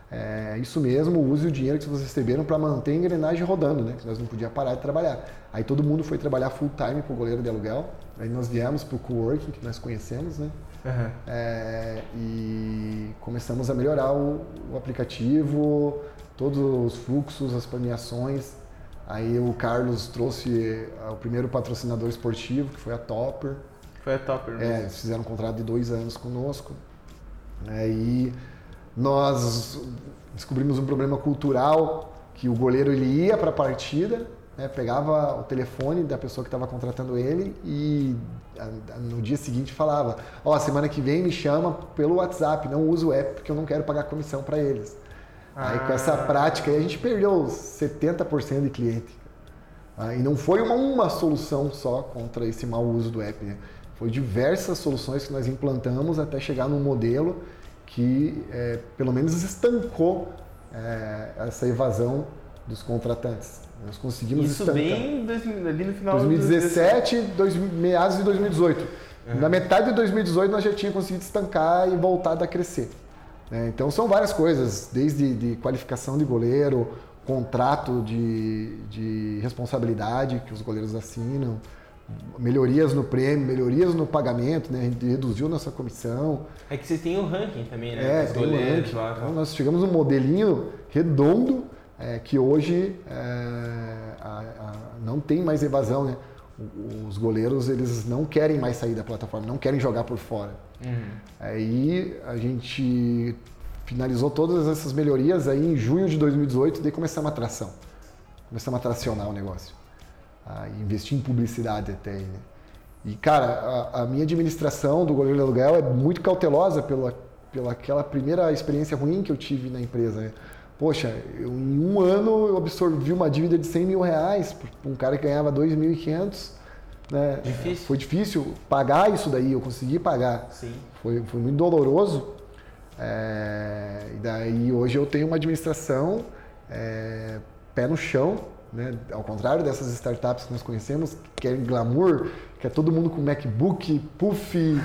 é isso mesmo, use o dinheiro que vocês receberam para manter a engrenagem rodando, né? Que nós não podíamos parar de trabalhar. Aí todo mundo foi trabalhar full time pro Goleiro de Aluguel, aí nós viemos pro coworking que nós conhecemos, né? Uhum. É, e começamos a melhorar o, o aplicativo, todos os fluxos, as premiações. Aí o Carlos trouxe o primeiro patrocinador esportivo, que foi a Topper. Foi a Topper mesmo. É, eles fizeram um contrato de dois anos conosco. Aí nós descobrimos um problema cultural, que o goleiro ele ia para a partida, né, pegava o telefone da pessoa que estava contratando ele e a, a, no dia seguinte falava, ó, oh, semana que vem me chama pelo WhatsApp, não uso o app porque eu não quero pagar comissão para eles. Ah. Aí com essa prática aí, a gente perdeu setenta por cento de cliente. Ah, e não foi uma, uma solução só contra esse mau uso do app, né? Foi diversas soluções que nós implantamos até chegar num modelo que é, pelo menos estancou é, essa evasão dos contratantes. Nós conseguimos isso estancar. Isso bem dois, ali no final de dois mil e dezessete, dois, meados de dois mil e dezoito. É. Na metade de dois mil e dezoito nós já tínhamos conseguido estancar e voltado a crescer. É, então são várias coisas, desde de qualificação de goleiro, contrato de, de responsabilidade que os goleiros assinam, melhorias no prêmio, melhorias no pagamento, né? A gente reduziu nossa comissão. É que vocês têm o ranking também, né? É, tem o ranking. Lá, tá? Então, nós chegamos a um modelinho redondo é, que hoje é, a, a, não tem mais evasão, né? Os goleiros, eles não querem mais sair da plataforma, não querem jogar por fora. Uhum. Aí a gente finalizou todas essas melhorias aí em junho de dois mil e dezoito e daí começamos a atração. Começamos a tracionar o negócio. Ah, investir em publicidade até, né? E cara, a, a minha administração do Goleiro de Aluguel é muito cautelosa pela, pela aquela primeira experiência ruim que eu tive na empresa, né? Poxa, eu, em um ano eu absorvi uma dívida de cem mil reais para um cara que ganhava dois mil e quinhentos, né? Difícil. Foi difícil pagar isso daí, eu consegui pagar. Sim. Foi, foi muito doloroso. É, e daí hoje eu tenho uma administração é, pé no chão, Né? Ao contrário dessas startups que nós conhecemos, que querem glamour, que é todo mundo com MacBook, puff,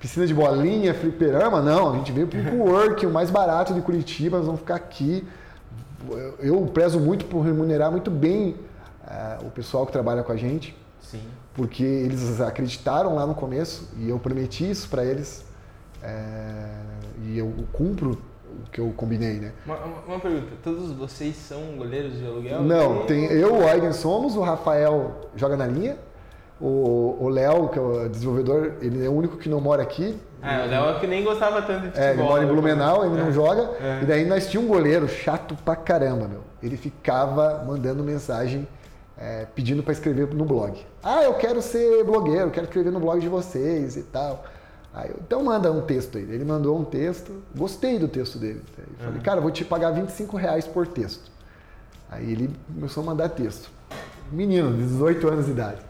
piscina de bolinha, fliperama. Não, a gente veio para o co-work, o mais barato de Curitiba, nós vamos ficar aqui. Eu prezo muito por remunerar muito bem uh, o pessoal que trabalha com a gente. Sim. Porque eles acreditaram lá no começo e eu prometi isso para eles uh, e eu cumpro o que eu combinei, né? Uma, uma pergunta, todos vocês são goleiros de aluguel? Não, tem eu, o Eugen somos, o Rafael joga na linha, o Léo, que é o desenvolvedor, ele é o único que não mora aqui. Ah, o Léo é que nem gostava tanto de futebol. É, ele mora em Blumenau, ele é. não joga, é. E daí nós tínhamos um goleiro chato pra caramba, meu. Ele ficava mandando mensagem é, pedindo pra escrever no blog. Ah, eu quero ser blogueiro, quero escrever no blog de vocês e tal. Aí eu, então manda um texto aí. Ele mandou um texto, gostei do texto dele. Aí eu falei, uhum. cara, vou te pagar vinte e cinco reais por texto. Aí ele começou a mandar texto. Menino, de dezoito anos de idade.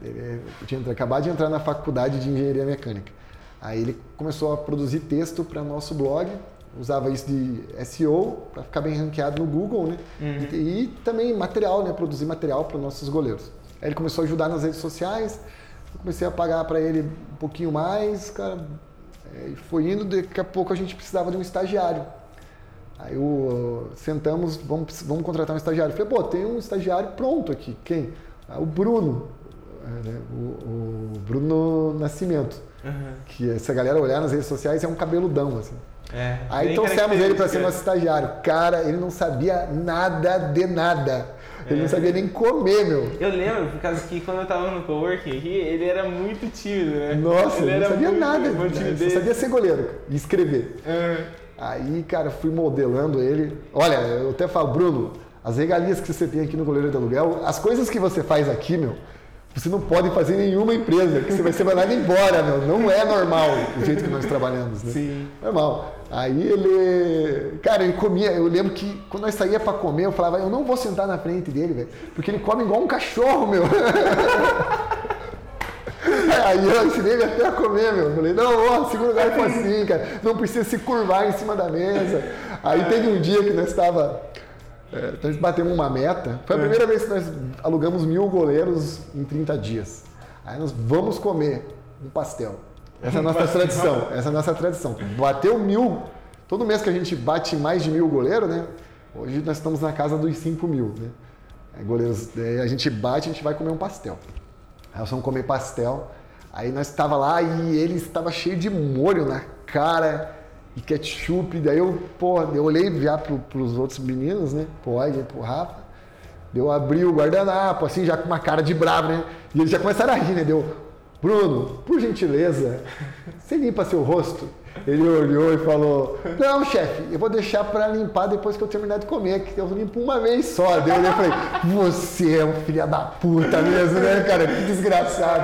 Ele tinha acabado de entrar na faculdade de engenharia mecânica. Aí ele começou a produzir texto para nosso blog, usava isso de S E O para ficar bem ranqueado no Google, né? Uhum. E, e também material, né? Produzir material para nossos goleiros. Aí ele começou a ajudar nas redes sociais. Eu comecei a pagar para ele um pouquinho mais, cara, e foi indo, daqui a pouco a gente precisava de um estagiário. Aí eu, sentamos, vamos, vamos contratar um estagiário. Eu falei, pô, tem um estagiário pronto aqui, quem? Ah, o Bruno, né? o, o Bruno Nascimento, uhum. que se a galera olhar nas redes sociais é um cabeludão, assim. É, aí trouxemos ele para ser nosso estagiário. Cara, ele não sabia nada de nada. Ele não sabia nem comer, meu. Eu lembro, por causa que quando eu tava no coworking aqui, ele era muito tímido, né? Nossa, ele, ele não sabia muito, nada. Muito né? Ele só sabia ser goleiro e escrever. Uhum. Aí, cara, fui modelando ele. Olha, eu até falo, Bruno, as regalias que você tem aqui no Goleiro de Aluguel, as coisas que você faz aqui, meu, você não pode fazer em nenhuma empresa, que você vai ser mandado embora, meu. Não é normal o jeito que nós trabalhamos, né? Sim. Normal. Aí ele... Cara, ele comia... Eu lembro que quando nós saía pra comer, eu falava, eu não vou sentar na frente dele, velho. Porque ele come igual um cachorro, meu. Aí eu ensinei ele até a comer, meu. Eu falei, não, ó, segura o garfo assim, cara. Não precisa se curvar em cima da mesa. Aí teve um dia que nós estava... É, nós batemos uma meta. Foi a primeira vez que nós alugamos mil goleiros em trinta dias. Aí nós vamos comer um pastel. Essa é a nossa tradição, essa é a nossa tradição. Bateu mil, todo mês que a gente bate mais de mil goleiros, né? Hoje nós estamos na casa dos cinco mil, né? É, goleiros, é, a gente bate, a gente vai comer um pastel. Aí nós vamos comer pastel, aí nós estava lá e ele estava cheio de molho na cara e ketchup. Daí eu, pô, eu olhei já para os outros meninos, né? Pro Aigue, pro Rafa. Deu, abri o guardanapo, assim, já com uma cara de bravo, né? E eles já começaram a rir, né? Deu... Bruno, por gentileza, você limpa seu rosto? Ele olhou e falou, não, chefe, eu vou deixar para limpar depois que eu terminar de comer, que eu limpo uma vez só. Daí eu falei, você é um filho da puta mesmo, né, cara? Que desgraçado.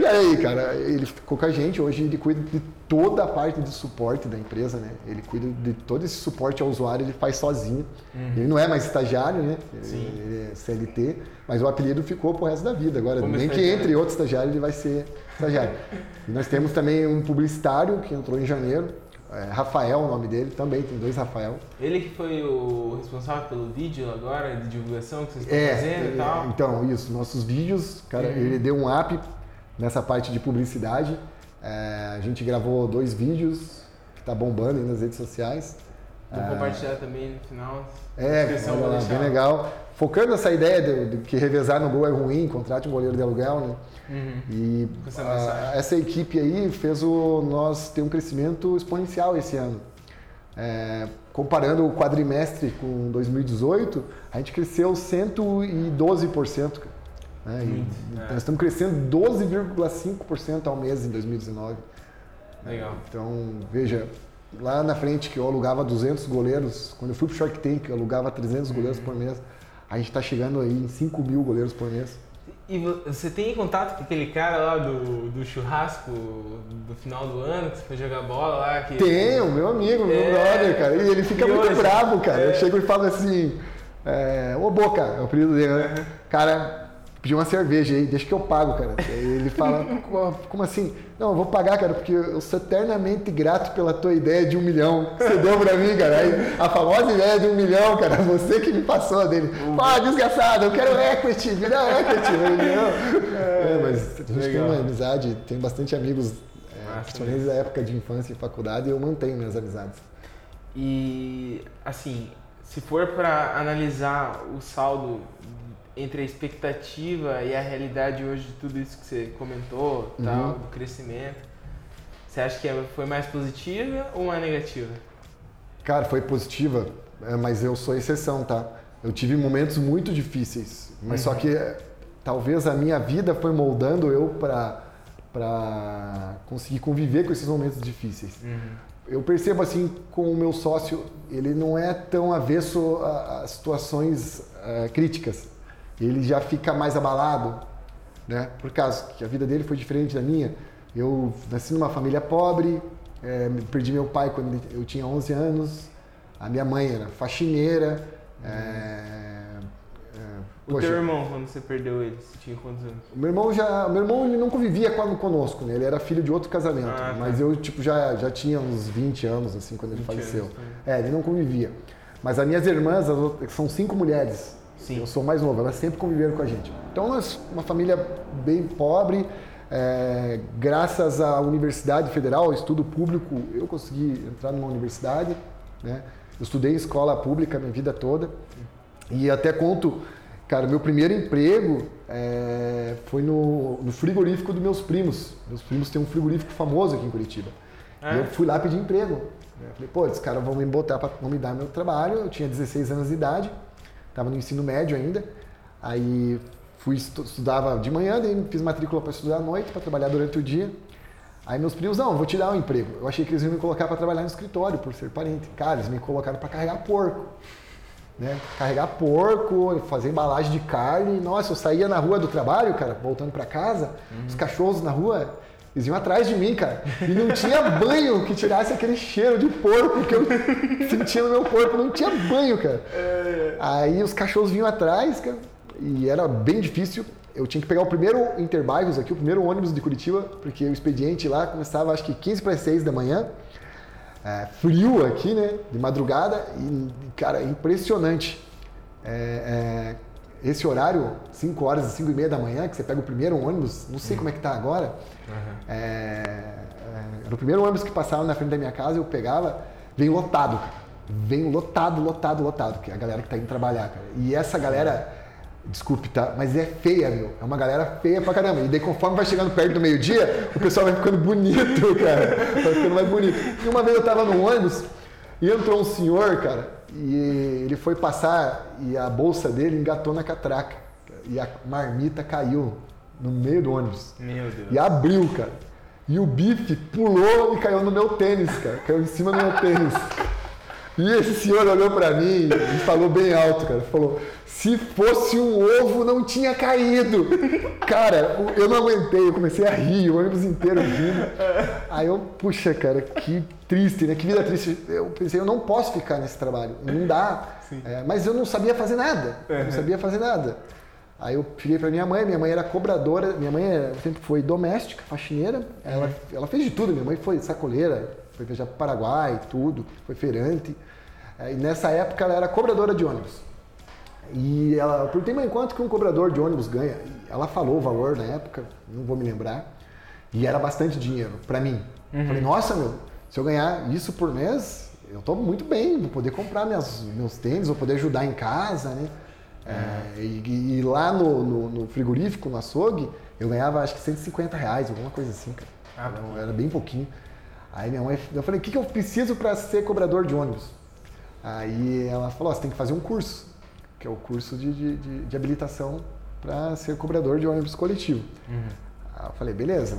E aí, cara, ele ficou com a gente, hoje ele cuida de toda a parte de suporte da empresa, né? Ele cuida de todo esse suporte ao usuário, ele faz sozinho. Uhum. Ele não é mais estagiário, né? Sim. Ele é C L T, mas o apelido ficou pro resto da vida. Agora, como nem estagiário? Que entre outro estagiário, ele vai ser estagiário. E nós temos também um publicitário que entrou em janeiro, é, Rafael, o nome dele, também tem dois Rafael. Ele que foi o responsável pelo vídeo agora, de divulgação que vocês estão é, fazendo ele, e tal? Então, isso, nossos vídeos, cara, uhum. ele deu um app nessa parte de publicidade. É, a gente gravou dois vídeos que tá bombando aí nas redes sociais. Vou é, compartilhar também no final. É, lá, bem legal. Focando nessa ideia de, de que revezar no gol é ruim, contrate um goleiro de aluguel, né? Uhum. E a, essa equipe aí fez o nós ter um crescimento exponencial esse ano. É, comparando o quadrimestre com dois mil e dezoito, a gente cresceu cento e doze por cento. É, Muito, e, é. Nós estamos crescendo doze vírgula cinco por cento ao mês em dois mil e dezenove. Legal. Então, veja, lá na frente que eu alugava duzentos goleiros, quando eu fui pro Shark Tank, eu alugava trezentos uhum. goleiros por mês. A gente está chegando aí em cinco mil goleiros por mês. E você tem contato com aquele cara lá do, do churrasco do final do ano, que você foi jogar bola lá? Que... Tenho, meu amigo, meu é... brother, cara. E ele fica e muito hoje? bravo, cara. É... Eu chego e falo assim, é... ô Boca, é o apelido dele, né? Uhum. Cara... pedi uma cerveja aí, deixa que eu pago, cara. Aí ele fala, como assim? Não, eu vou pagar, cara, porque eu sou eternamente grato pela tua ideia de um milhão. Você deu pra mim, cara. Aí a famosa ideia de um milhão, cara, você que me passou dele. Ah, desgraçado, eu quero equity, me dá equity. Não. É, mas a gente tem uma amizade, tem bastante amigos, é, principalmente da época de infância e faculdade, e eu mantenho minhas amizades. E, assim, se for pra analisar o saldo entre a expectativa e a realidade hoje de tudo isso que você comentou, uhum. tal, do crescimento, você acha que foi mais positiva ou mais negativa? Cara, foi positiva, mas eu sou exceção, tá? Eu tive momentos muito difíceis, mas uhum. só que talvez a minha vida foi moldando eu pra, pra conseguir conviver com esses momentos difíceis. Uhum. Eu percebo assim com o meu sócio, ele não é tão avesso a, a situações a, críticas. Ele já fica mais abalado, né? Por causa que a vida dele foi diferente da minha. Eu nasci numa família pobre, é, perdi meu pai quando eu tinha onze anos. A minha mãe era faxineira. Uhum. É, é, o poxa, teu irmão, quando você perdeu ele, você tinha quantos anos? O meu irmão, já, meu irmão ele não convivia conosco, né? Ele era filho de outro casamento. Ah, tá. Mas eu tipo, já, já tinha uns vinte anos assim, quando ele faleceu. Anos, é, ele não convivia. Mas as minhas irmãs, as outras, são cinco mulheres. Sim. Eu sou mais novo, elas sempre conviveram com a gente. Então, nós, uma família bem pobre, é, graças à Universidade Federal, estudo público, eu consegui entrar numa universidade, né? Eu estudei em escola pública a minha vida toda. E até conto, cara, meu primeiro emprego é, foi no, no frigorífico dos meus primos. Meus primos têm um frigorífico famoso aqui em Curitiba. É. E eu fui lá pedir emprego. Eu falei, pô, esses caras vão me botar pra não me dar meu trabalho. Eu tinha dezesseis anos de idade. Estava no ensino médio ainda, aí fui, estudava de manhã, daí fiz matrícula para estudar à noite, para trabalhar durante o dia. Aí meus primos, não, vou te dar um emprego. Eu achei que eles iam me colocar para trabalhar no escritório, por ser parente. Cara, eles me colocaram para carregar porco, né? Carregar porco, fazer embalagem de carne. Nossa, eu saía na rua do trabalho, cara, voltando para casa, uhum. os cachorros na rua, eles iam atrás de mim, cara. E não tinha banho que tirasse aquele cheiro de porco que eu sentia no meu corpo. Não tinha banho, cara. É... Aí os cachorros vinham atrás, cara. E era bem difícil. Eu tinha que pegar o primeiro Interbairros aqui, o primeiro ônibus de Curitiba, porque o expediente lá começava, acho que quinze para as seis da manhã. É, frio aqui, né? De madrugada. E, cara, impressionante. É, é, esse horário, cinco horas e cinco e meia da manhã, que você pega o primeiro ônibus, não sei como é que tá agora. Uhum. É, é, era o primeiro ônibus que passava na frente da minha casa, eu pegava, veio lotado, cara. Veio lotado, lotado, lotado, que é a galera que tá indo trabalhar, cara. E essa galera, desculpe, tá, mas é feia, meu. É uma galera feia pra caramba. E daí conforme vai chegando perto do meio-dia, o pessoal vai ficando bonito, cara. Vai ficando mais bonito. E uma vez eu tava no ônibus e entrou um senhor, cara, e ele foi passar e a bolsa dele engatou na catraca. E a marmita caiu no meio do ônibus. Meu Deus. E abriu, cara. E o bife pulou e caiu no meu tênis, cara. Caiu em cima do meu tênis. E esse senhor olhou pra mim e falou bem alto, cara. Falou, se fosse um ovo, não tinha caído. Cara, eu não aguentei. Eu comecei a rir, o ônibus inteiro rindo. Aí eu, puxa, cara, que triste, né? Que vida triste. Eu pensei, eu não posso ficar nesse trabalho. Não dá. É, mas eu não sabia fazer nada. Eu uhum. não sabia fazer nada. Aí eu cheguei pra minha mãe, minha mãe era cobradora, minha mãe sempre foi doméstica, faxineira, ela, uhum. ela fez de tudo, minha mãe foi sacoleira, foi viajar pro Paraguai, tudo, foi feirante, e nessa época ela era cobradora de ônibus. E ela, eu perguntei, mãe, quanto que um cobrador de ônibus ganha? E ela falou o valor na época, não vou me lembrar, e era bastante dinheiro pra mim. Uhum. Falei, nossa, meu, se eu ganhar isso por mês, eu tô muito bem, vou poder comprar minhas, meus tênis, vou poder ajudar em casa, né? É, e, e lá no, no, no frigorífico, no açougue, eu ganhava acho que cento e cinquenta reais, alguma coisa assim, cara. Ah, era, era bem pouquinho. Aí minha mãe, eu falei, o que, que eu preciso para ser cobrador de ônibus? Aí ela falou, oh, você tem que fazer um curso, que é o curso de, de, de, de habilitação para ser cobrador de ônibus coletivo. Uhum. Aí eu falei, beleza,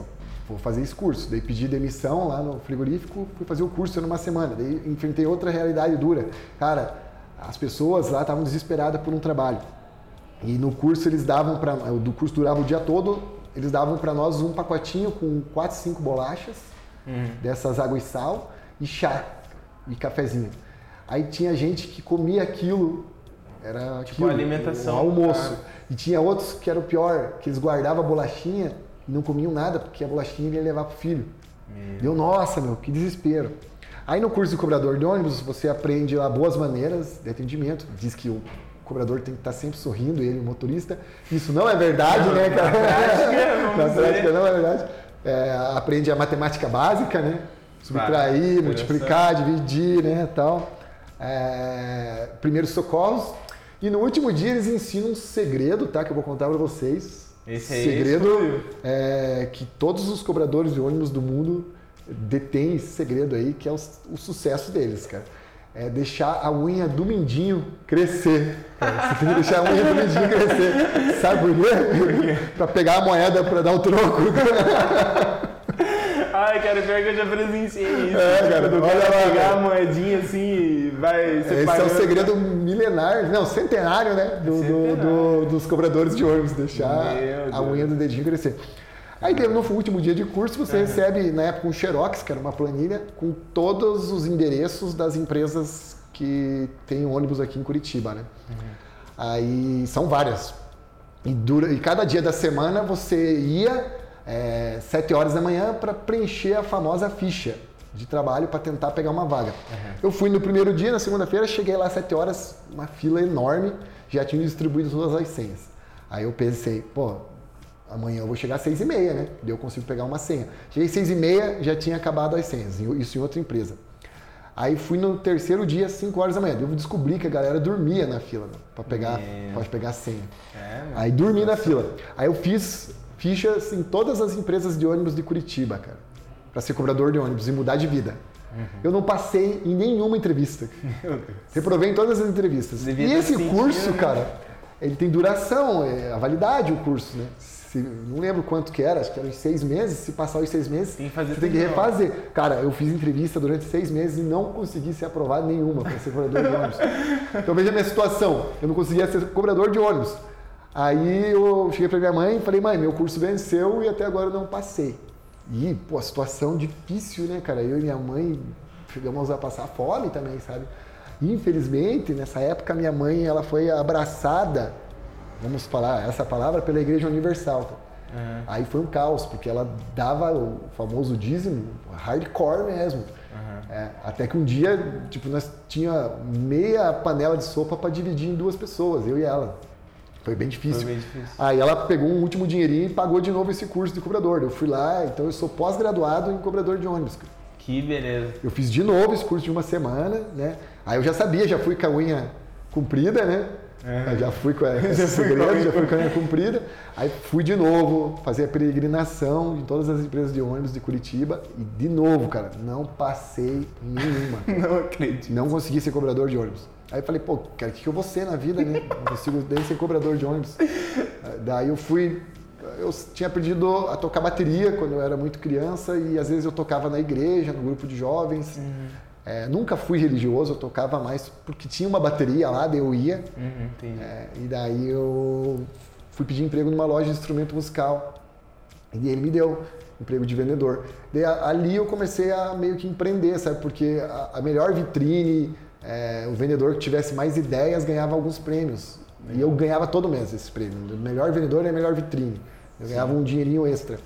vou fazer esse curso. Daí pedi demissão lá no frigorífico, fui fazer o curso numa semana. Daí enfrentei outra realidade dura. Cara, as pessoas lá estavam desesperadas por um trabalho. E no curso eles davam para... O curso durava o dia todo, eles davam para nós um pacotinho com quatro, cinco bolachas, uhum. dessas água e sal, e chá, e cafezinho. Aí tinha gente que comia aquilo Era tipo, tipo alimentação, um almoço. Ah. E tinha outros que eram pior, que eles guardavam a bolachinha e não comiam nada, porque a bolachinha ele ia levar pro filho. Meu. Deu, nossa, meu, que desespero. Aí no curso de cobrador de ônibus, você aprende lá boas maneiras de atendimento. Diz que o cobrador tem que estar sempre sorrindo, ele, o motorista. Isso não é verdade, não, né, cara? Na prática não é verdade. É, aprende a matemática básica, né? Subtrair, vale, multiplicar, dividir, né, tal. É, primeiros socorros. E no último dia eles ensinam um segredo, tá? Que eu vou contar para vocês. Esse aí segredo é, que todos os cobradores de ônibus do mundo detêm esse segredo aí, que é o, o sucesso deles, cara. É deixar a unha do mindinho crescer. Cara. Você tem que deixar a unha do mindinho crescer. Sabe por quê? Pra pegar a moeda pra dar o troco. Ai, cara, pior que eu já presenciei isso. É, cara, do cara, cara pegar cara. a moedinha assim e vai separando. Esse é o segredo milenar, não, centenário, né? Do, centenário. Do, do, dos cobradores de ônibus, deixar a unha do dedinho crescer. Aí no último dia de curso você uhum. recebe, na época, um xerox, que era uma planilha, com todos os endereços das empresas que tem ônibus aqui em Curitiba, né? Uhum. Aí são várias. E, dura, e cada dia da semana você ia é, sete horas da manhã para preencher a famosa ficha de trabalho para tentar pegar uma vaga. Uhum. Eu fui no primeiro dia, na segunda-feira, cheguei lá às sete horas, uma fila enorme, já tinham distribuído todas as senhas. Aí eu pensei, pô, amanhã eu vou chegar às seis e meia, né? Daí eu consigo pegar uma senha. Cheguei às seis e meia, já tinha acabado as senhas. Isso em outra empresa. Aí fui no terceiro dia, às cinco horas da manhã. Eu descobri que a galera dormia na fila, né? Pra pegar, é. pra pegar a senha. É, Aí dormi nossa. na fila. Aí eu fiz fichas em todas as empresas de ônibus de Curitiba, cara. Pra ser cobrador de ônibus e mudar de vida. Uhum. Eu não passei em nenhuma entrevista. Meu Deus. Reprovei em todas as entrevistas. Devia e esse curso, sentido, cara, né? Ele tem duração, é a validade o curso, né? Não lembro quanto que era, acho que era uns seis meses. Se passar os seis meses, tem que, fazer você tem que refazer. Cara, eu fiz entrevista durante seis meses e não consegui ser aprovado nenhuma para ser cobrador de ônibus. Então veja a minha situação, eu não conseguia ser cobrador de ônibus. Aí eu cheguei para minha mãe e falei, mãe, meu curso venceu e até agora eu não passei. E, pô, a situação difícil, né, cara? Eu e minha mãe chegamos a passar fome também, sabe? Infelizmente, nessa época, minha mãe ela foi abraçada, vamos falar essa palavra, pela Igreja Universal. Uhum. Aí foi um caos, porque ela dava o famoso dízimo, hardcore mesmo. Uhum. É, até que um dia, tipo, nós tinha meia panela de sopa para dividir em duas pessoas, eu e ela. Foi bem difícil. Foi bem difícil. Aí ela pegou um último dinheirinho e pagou de novo esse curso de cobrador. Eu fui lá, então eu sou pós-graduado em cobrador de ônibus. Que beleza. Eu fiz de novo esse curso de uma semana, né? Aí eu já sabia, já fui com a unha comprida, né? É. Já fui com esse segredo, já fui com a minha cumprida. Aí fui de novo fazer a peregrinação em todas as empresas de ônibus de Curitiba. E de novo, cara, não passei nenhuma. Não acredito. Não consegui ser cobrador de ônibus. Aí falei, pô, cara, o que eu vou ser na vida, né? Não consigo nem ser cobrador de ônibus. Daí eu fui... Eu tinha aprendido a tocar bateria quando eu era muito criança. E às vezes eu tocava na igreja, no grupo de jovens. Uhum. É, nunca fui religioso, eu tocava mais porque tinha uma bateria lá, daí eu ia. Uhum, é, e daí eu fui pedir emprego numa loja de instrumento musical. E ele me deu emprego de vendedor. Daí, ali eu comecei a meio que empreender, sabe? Porque a, a melhor vitrine, é, o vendedor que tivesse mais ideias ganhava alguns prêmios. Legal. E eu ganhava todo mês esse prêmio. O melhor vendedor é a melhor vitrine. Eu Sim. ganhava um dinheirinho extra.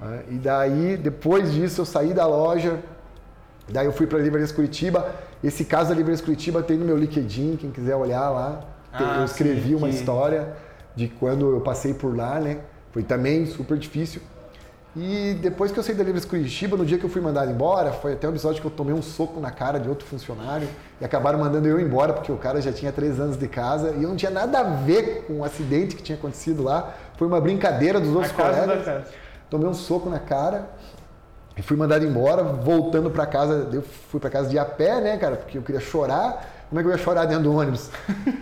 Ah, e daí, depois disso, eu saí da loja. Daí eu fui para a Livrarias Curitiba. Esse caso da Livrarias Curitiba tem no meu LinkedIn, quem quiser olhar lá. Ah, eu escrevi sim, uma que... história de quando eu passei por lá, né? Foi também super difícil. E depois que eu saí da Livrarias Curitiba, no dia que eu fui mandado embora, foi até um episódio que eu tomei um soco na cara de outro funcionário e acabaram mandando eu embora, porque o cara já tinha três anos de casa e eu não tinha nada a ver com o acidente que tinha acontecido lá. Foi uma brincadeira dos outros colegas. Tomei um soco na cara. E fui mandado embora, voltando pra casa, eu fui pra casa de a pé, né, cara, porque eu queria chorar. Como é que eu ia chorar dentro do ônibus?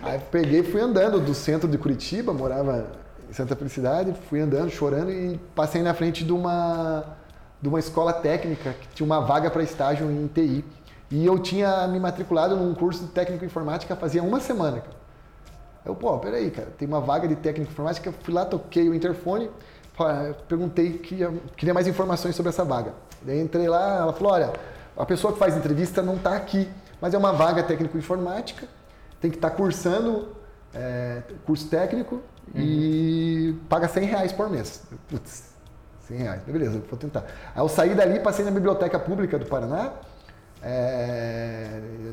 Aí peguei e fui andando do centro de Curitiba, morava em Santa Felicidade, fui andando, chorando e passei na frente de uma, de uma escola técnica que tinha uma vaga para estágio em T I. E eu tinha me matriculado num curso de técnico informática fazia uma semana, cara. Eu, pô, peraí, cara, tem uma vaga de técnico informática, fui lá, toquei o interfone, perguntei, queria, queria mais informações sobre essa vaga. Daí entrei lá, ela falou, olha, a pessoa que faz entrevista não está aqui, mas é uma vaga técnico-informática, tem que estar tá cursando é, curso técnico uhum. e paga cem reais por mês. Putz, cem reais, beleza, vou tentar. Aí eu saí dali, passei na Biblioteca Pública do Paraná. É,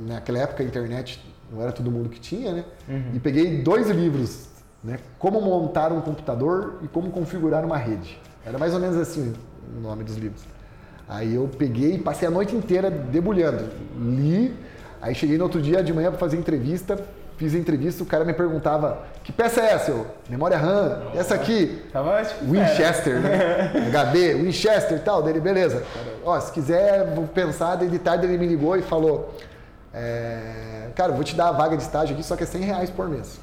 naquela época a internet não era todo mundo que tinha, né? Uhum. E peguei dois livros, né? Como montar um computador e como configurar uma rede. Era mais ou menos assim o nome dos livros. Aí eu peguei e passei a noite inteira debulhando. Li, aí cheguei no outro dia de manhã para fazer entrevista, fiz a entrevista, o cara me perguntava, que peça é essa? Eu, memória RAM, não, essa aqui, tava Winchester, né? H D, Winchester e tal, dele, beleza. Ó, se quiser, vou pensar, daí de tarde ele me ligou e falou, é, cara, vou te dar a vaga de estágio aqui, só que é cem reais por mês.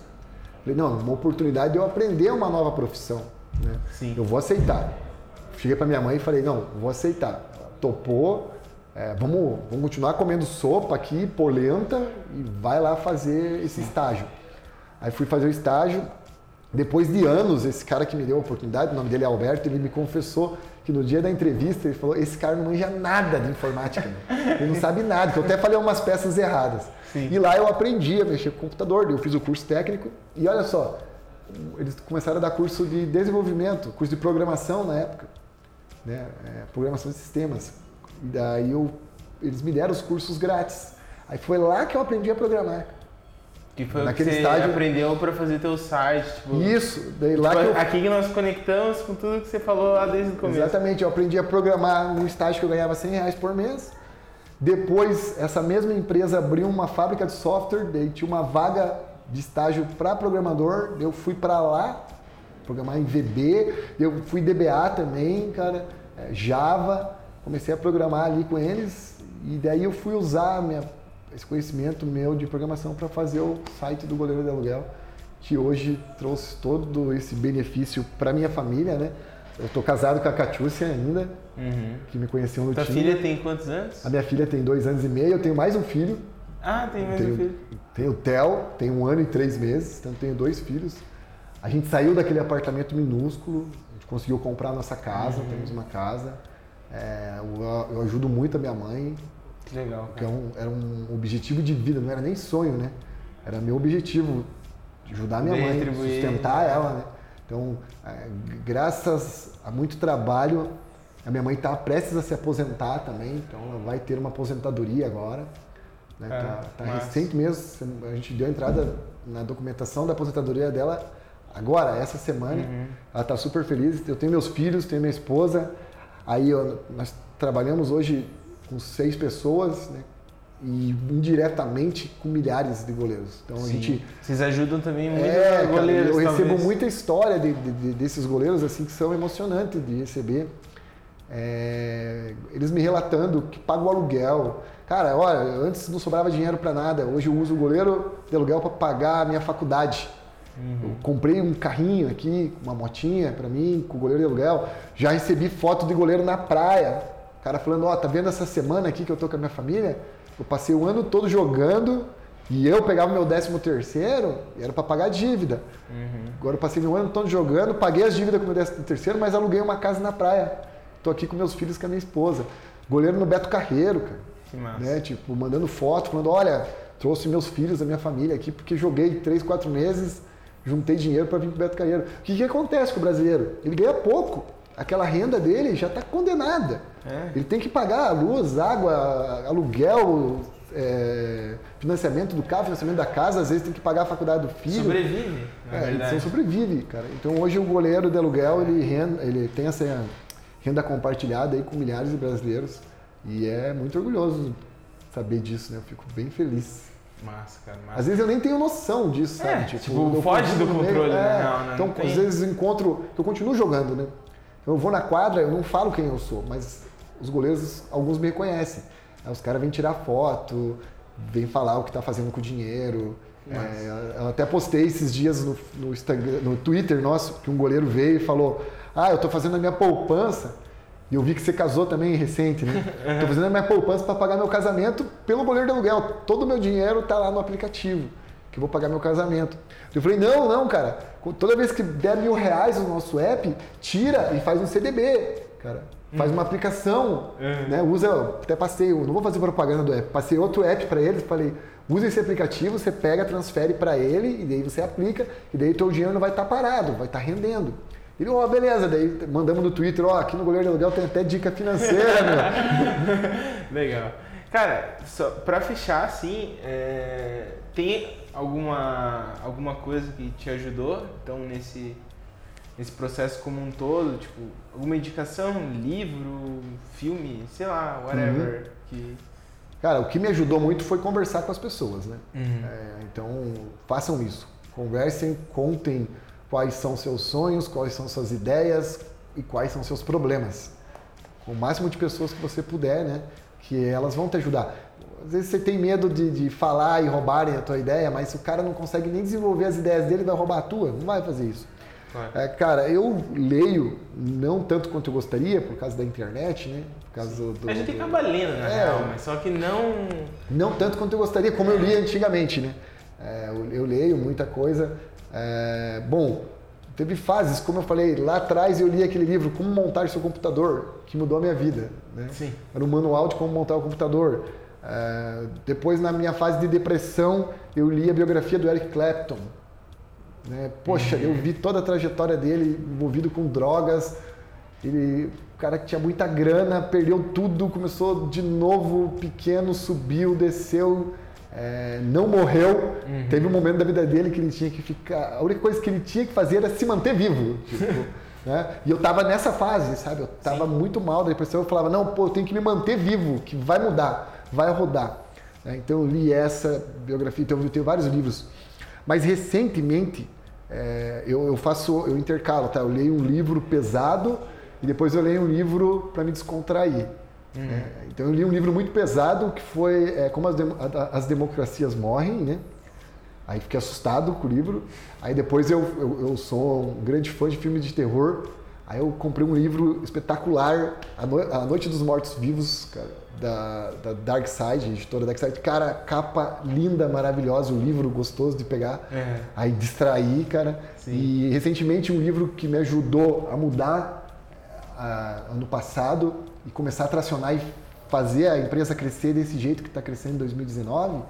Falei, não, uma oportunidade de eu aprender uma nova profissão, né? Sim. Eu vou aceitar. Cheguei para minha mãe e falei, não, vou aceitar. Topou, é, vamos, vamos continuar comendo sopa aqui, polenta, e vai lá fazer esse estágio. Aí fui fazer o estágio, depois de anos, esse cara que me deu a oportunidade, o nome dele é Alberto, ele me confessou que no dia da entrevista ele falou, esse cara não manja nada de informática, né? Ele não sabe nada, que eu até falei umas peças erradas. Sim. E lá eu aprendi a mexer com o computador, eu fiz o curso técnico, e olha só, eles começaram a dar curso de desenvolvimento, curso de programação na época, né? É, programação de sistemas. E daí eu, eles me deram os cursos grátis. Aí foi lá que eu aprendi a programar. Que foi naquele que você estágio... aprendeu para fazer teu site. Tipo... Isso. Daí lá tipo, que eu... Aqui que nós conectamos com tudo que você falou lá desde o começo. Exatamente. Eu aprendi a programar num estágio que eu ganhava cem reais por mês. Depois, essa mesma empresa abriu uma fábrica de software. Daí tinha uma vaga de estágio para programador. Eu fui para lá programar em V B. Eu fui D B A também, cara. Java. Comecei a programar ali com eles e daí eu fui usar minha, esse conhecimento meu de programação para fazer o site do Goleiro de Aluguel, que hoje trouxe todo esse benefício para minha família, né? Eu tô casado com a Catiúcia ainda, uhum. que me conheceu no time. Tua filha tem quantos anos? A minha filha tem dois anos e meio, eu tenho mais um filho. Ah, tem mais tenho, um filho. Tenho o Theo, tem um ano e três meses, então tenho dois filhos. A gente saiu daquele apartamento minúsculo, a gente conseguiu comprar a nossa casa, uhum. temos uma casa. É, eu, eu ajudo muito a minha mãe. Que legal. Porque é um, era um objetivo de vida, não era nem sonho, né? Era meu objetivo, ajudar a minha Bem, mãe, sustentar ela, né? Então, é, graças a muito trabalho, a minha mãe está prestes a se aposentar também, então ela vai ter uma aposentadoria agora. Né? É, tá tá mas... recente mesmo, a gente deu a entrada na documentação da aposentadoria dela agora, essa semana. Uhum. Ela está super feliz. Eu tenho meus filhos, tenho minha esposa. Aí eu, nós trabalhamos hoje com seis pessoas, né? E indiretamente com milhares de goleiros. Então, a gente, vocês ajudam também muito é, goleiros. Eu recebo talvez. muita história de, de, de, desses goleiros assim, que são emocionantes de receber. É, eles me relatando que pagam o aluguel. Cara, olha, antes não sobrava dinheiro para nada. Hoje eu uso o Goleiro de Aluguel para pagar a minha faculdade. Uhum. Eu comprei um carrinho aqui, uma motinha pra mim, com o Goleiro de Aluguel. Já recebi foto de goleiro na praia. O cara falando, ó, oh, tá vendo essa semana aqui que eu tô com a minha família? Eu passei o ano todo jogando e eu pegava meu décimo terceiro e era pra pagar a dívida. Uhum. Agora eu passei o ano todo jogando, paguei as dívidas com meu décimo terceiro, mas aluguei uma casa na praia. Tô aqui com meus filhos e com a minha esposa. Goleiro no Beto Carreiro, cara. Que massa. Né? Tipo, mandando foto, falando, olha, trouxe meus filhos, a minha família aqui, porque joguei três, quatro meses... Juntei dinheiro para vir pro Beto Carreiro. O que, que acontece com o brasileiro? Ele ganha pouco. Aquela renda dele já está condenada. É. Ele tem que pagar a luz, água, aluguel, é, financiamento do carro, financiamento da casa. Às vezes tem que pagar a faculdade do filho. Sobrevive, na é, verdade. Ele sobrevive, cara. Então hoje o Goleiro de Aluguel, ele, renda, ele tem essa renda compartilhada aí com milhares de brasileiros. E é muito orgulhoso saber disso, né? Eu fico bem feliz. Massa, cara, massa. Às vezes eu nem tenho noção disso, sabe? É, tipo, tipo foge do controle, né? É, não, não, então, não às tem. vezes eu encontro... Eu continuo jogando, né? Eu vou na quadra, eu não falo quem eu sou, mas os goleiros, alguns me reconhecem. Aí os caras vêm tirar foto, vêm falar o que tá fazendo com o dinheiro. É, eu até postei esses dias no, no, Instagram, no Twitter nosso, que um goleiro veio e falou, ah, eu tô fazendo a minha poupança... E eu vi que você casou também recente, né? Estou fazendo a minha poupança para pagar meu casamento pelo Goleiro de Aluguel. Todo o meu dinheiro está lá no aplicativo, que eu vou pagar meu casamento. Eu falei, não, não, cara. Toda vez que der mil reais no nosso app, tira e faz um C D B, cara. Faz uma aplicação, uhum. né? Usa, até passei, não vou fazer propaganda do app, passei outro app para eles, falei, usa esse aplicativo, você pega, transfere para ele, e daí você aplica, e daí o teu dinheiro não vai estar tá parado, vai estar tá rendendo. Ele, ó, oh, beleza, daí mandamos no Twitter, ó, oh, aqui no Goleiro de Aluguel tem até dica financeira, meu. Legal. Cara, só pra fechar, assim, é... tem alguma, alguma coisa que te ajudou, então, nesse... esse processo como um todo, tipo, alguma indicação, livro, filme, sei lá, whatever. Uhum. Que... Cara, o que me ajudou muito foi conversar com as pessoas, né? Uhum. É, então, façam isso. Conversem, contem quais são seus sonhos, quais são suas ideias e quais são seus problemas. Com o máximo de pessoas que você puder, né? Que elas vão te ajudar. Às vezes você tem medo de, de falar e roubarem a tua ideia, mas se o cara não consegue nem desenvolver as ideias dele, vai roubar a tua? Não vai fazer isso. É, cara, eu leio não tanto quanto eu gostaria, por causa da internet, né? Por causa do, a gente do... acaba lendo, na é, real, mas só que não... Não tanto quanto eu gostaria, como eu lia antigamente, né? É, eu, eu leio muita coisa. É, bom, teve fases, como eu falei, lá atrás eu li aquele livro Como Montar Seu Computador, que mudou a minha vida, né? Sim. Era um manual de como montar o computador. É, depois, na minha fase de depressão, eu li a biografia do Eric Clapton. Né? Poxa, eu vi toda a trajetória dele envolvido com drogas, ele, o cara que tinha muita grana, perdeu tudo, começou de novo pequeno, subiu, desceu, é, não morreu, uhum. Teve um momento da vida dele que ele tinha que ficar, a única coisa que ele tinha que fazer era se manter vivo, tipo, né? E eu tava nessa fase, sabe, eu tava Sim. muito mal, da depressão, eu falava, não, pô, eu tenho que me manter vivo, que vai mudar, vai rodar, é, então eu li essa biografia, então eu tenho vários livros. Mas recentemente é, eu, eu faço, eu intercalo, tá? Eu leio um livro pesado e depois eu leio um livro para me descontrair. Uhum. Né? Então eu li um livro muito pesado que foi é, Como as, Demo- as Democracias Morrem, né? Aí fiquei assustado com o livro. Aí depois eu, eu, eu sou um grande fã de filmes de terror. Aí eu comprei um livro espetacular, A, no- a Noite dos Mortos Vivos, cara, da, da Darkside, editora Darkside. Cara, capa linda, maravilhosa, um livro gostoso de pegar, é. Aí distrair, cara. Sim. E recentemente um livro que me ajudou a mudar a, ano passado e começar a tracionar e fazer a empresa crescer desse jeito que está crescendo em dois mil e dezenove,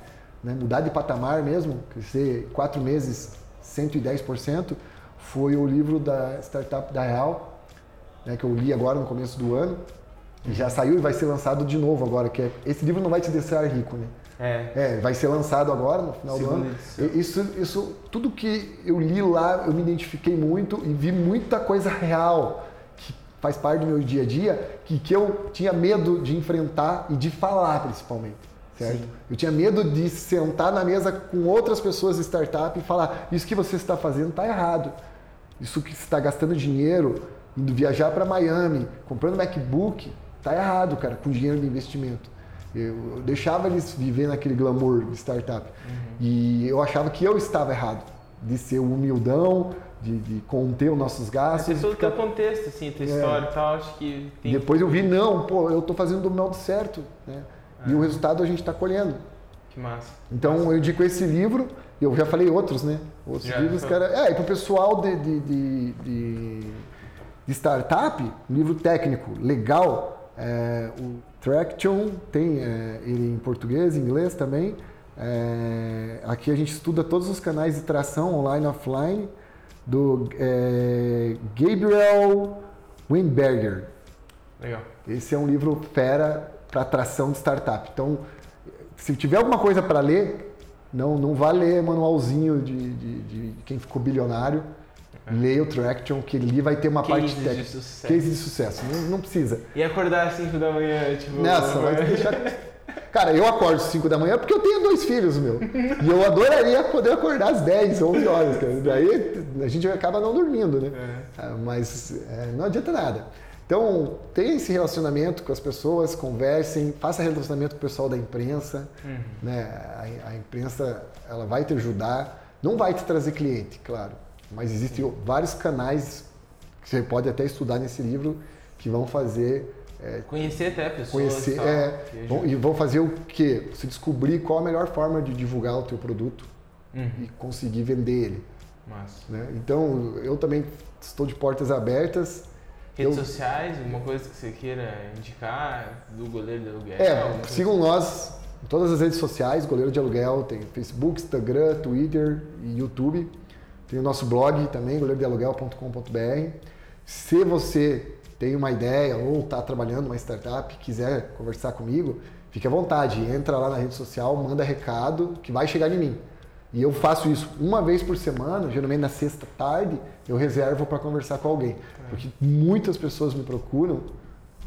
né? Mudar de patamar mesmo, crescer quatro meses, cento e dez por cento, foi o livro da Startup da Real, né, que eu li agora no começo do ano. Já saiu e vai ser lançado de novo agora, que é, esse livro não vai te deixar rico, né? É. É, vai ser lançado agora, no final Segundo do ano. Isso, isso, tudo que eu li lá, eu me identifiquei muito e vi muita coisa real, que faz parte do meu dia a dia, que, que eu tinha medo de enfrentar e de falar, principalmente, certo? Sim. Eu tinha medo de sentar na mesa com outras pessoas de startup e falar, isso que você está fazendo está errado, isso que você está gastando dinheiro, indo viajar para Miami, comprando MacBook, tá errado, cara, com dinheiro de investimento. Eu, eu deixava eles viver naquele glamour de startup. Uhum. E eu achava que eu estava errado, de ser humildão, de, de conter os nossos gastos. Mas é todo o teu contexto, assim, a tua é. história e tal, acho que... Tem... Depois eu vi, não, pô, eu tô fazendo do modo certo, né? Ah. E o resultado a gente tá colhendo. Que massa. Então massa. Eu indico esse livro, eu já falei outros, né? Outros já, livros, cara... É, e pro pessoal de, de, de, de, de startup, um livro técnico, legal... É, o Traction tem é, ele em português, em inglês também. É, aqui a gente estuda todos os canais de tração online e offline do é, Gabriel Weinberger. Legal. Esse é um livro fera para tração de startup. Então, se tiver alguma coisa para ler, não, não vá ler manualzinho de, de, de quem ficou bilionário. Leia o Traction, que ali vai ter uma case parte técnica. De sucesso. Case de sucesso. Não, não precisa. E acordar às cinco da manhã, tipo... Nossa, vai deixar... Cara, eu acordo às cinco da manhã porque eu tenho dois filhos, meu. E eu adoraria poder acordar às dez, onze horas, cara. Daí a gente acaba não dormindo, né? É. Mas é, não adianta nada. Então, tenha esse relacionamento com as pessoas, conversem, faça relacionamento com o pessoal da imprensa. Uhum. Né? A, a imprensa, ela vai te ajudar. Não vai te trazer cliente, claro. Mas existem Sim. vários canais que você pode até estudar nesse livro que vão fazer... É, conhecer até pessoas. Conhecer, tal, é, vão, e vão fazer o quê? Você descobrir qual a melhor forma de divulgar o teu produto uhum. e conseguir vender ele. Massa. Né? Então, eu também estou de portas abertas. Redes eu... sociais, alguma coisa que você queira indicar do Goleiro de Aluguel? É, sigam nós em todas as redes sociais, Goleiro de Aluguel, tem Facebook, Instagram, Twitter e YouTube. Tem o nosso blog também, goleiro de aluguel ponto com ponto b r. Se você tem uma ideia ou está trabalhando uma startup e quiser conversar comigo, fique à vontade, entra lá na rede social, manda recado que vai chegar em mim. E eu faço isso uma vez por semana, geralmente na sexta tarde, eu reservo para conversar com alguém. Porque muitas pessoas me procuram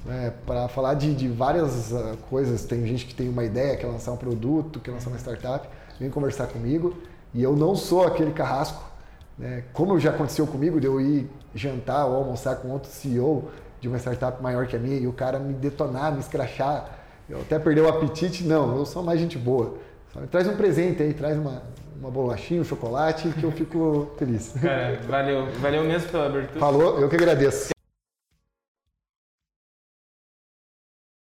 né, para falar de, de várias uh, coisas. Tem gente que tem uma ideia, quer lançar um produto, quer lançar uma startup, vem conversar comigo. E eu não sou aquele carrasco, né, como já aconteceu comigo, de eu ir jantar ou almoçar com outro C E O de uma startup maior que a minha e o cara me detonar, me escrachar, eu até perder o apetite. Não, eu sou mais gente boa. Sabe? Traz um presente aí, traz uma... uma bolachinha, um chocolate, que eu fico feliz. Cara, valeu, valeu mesmo pela abertura. Falou, eu que agradeço.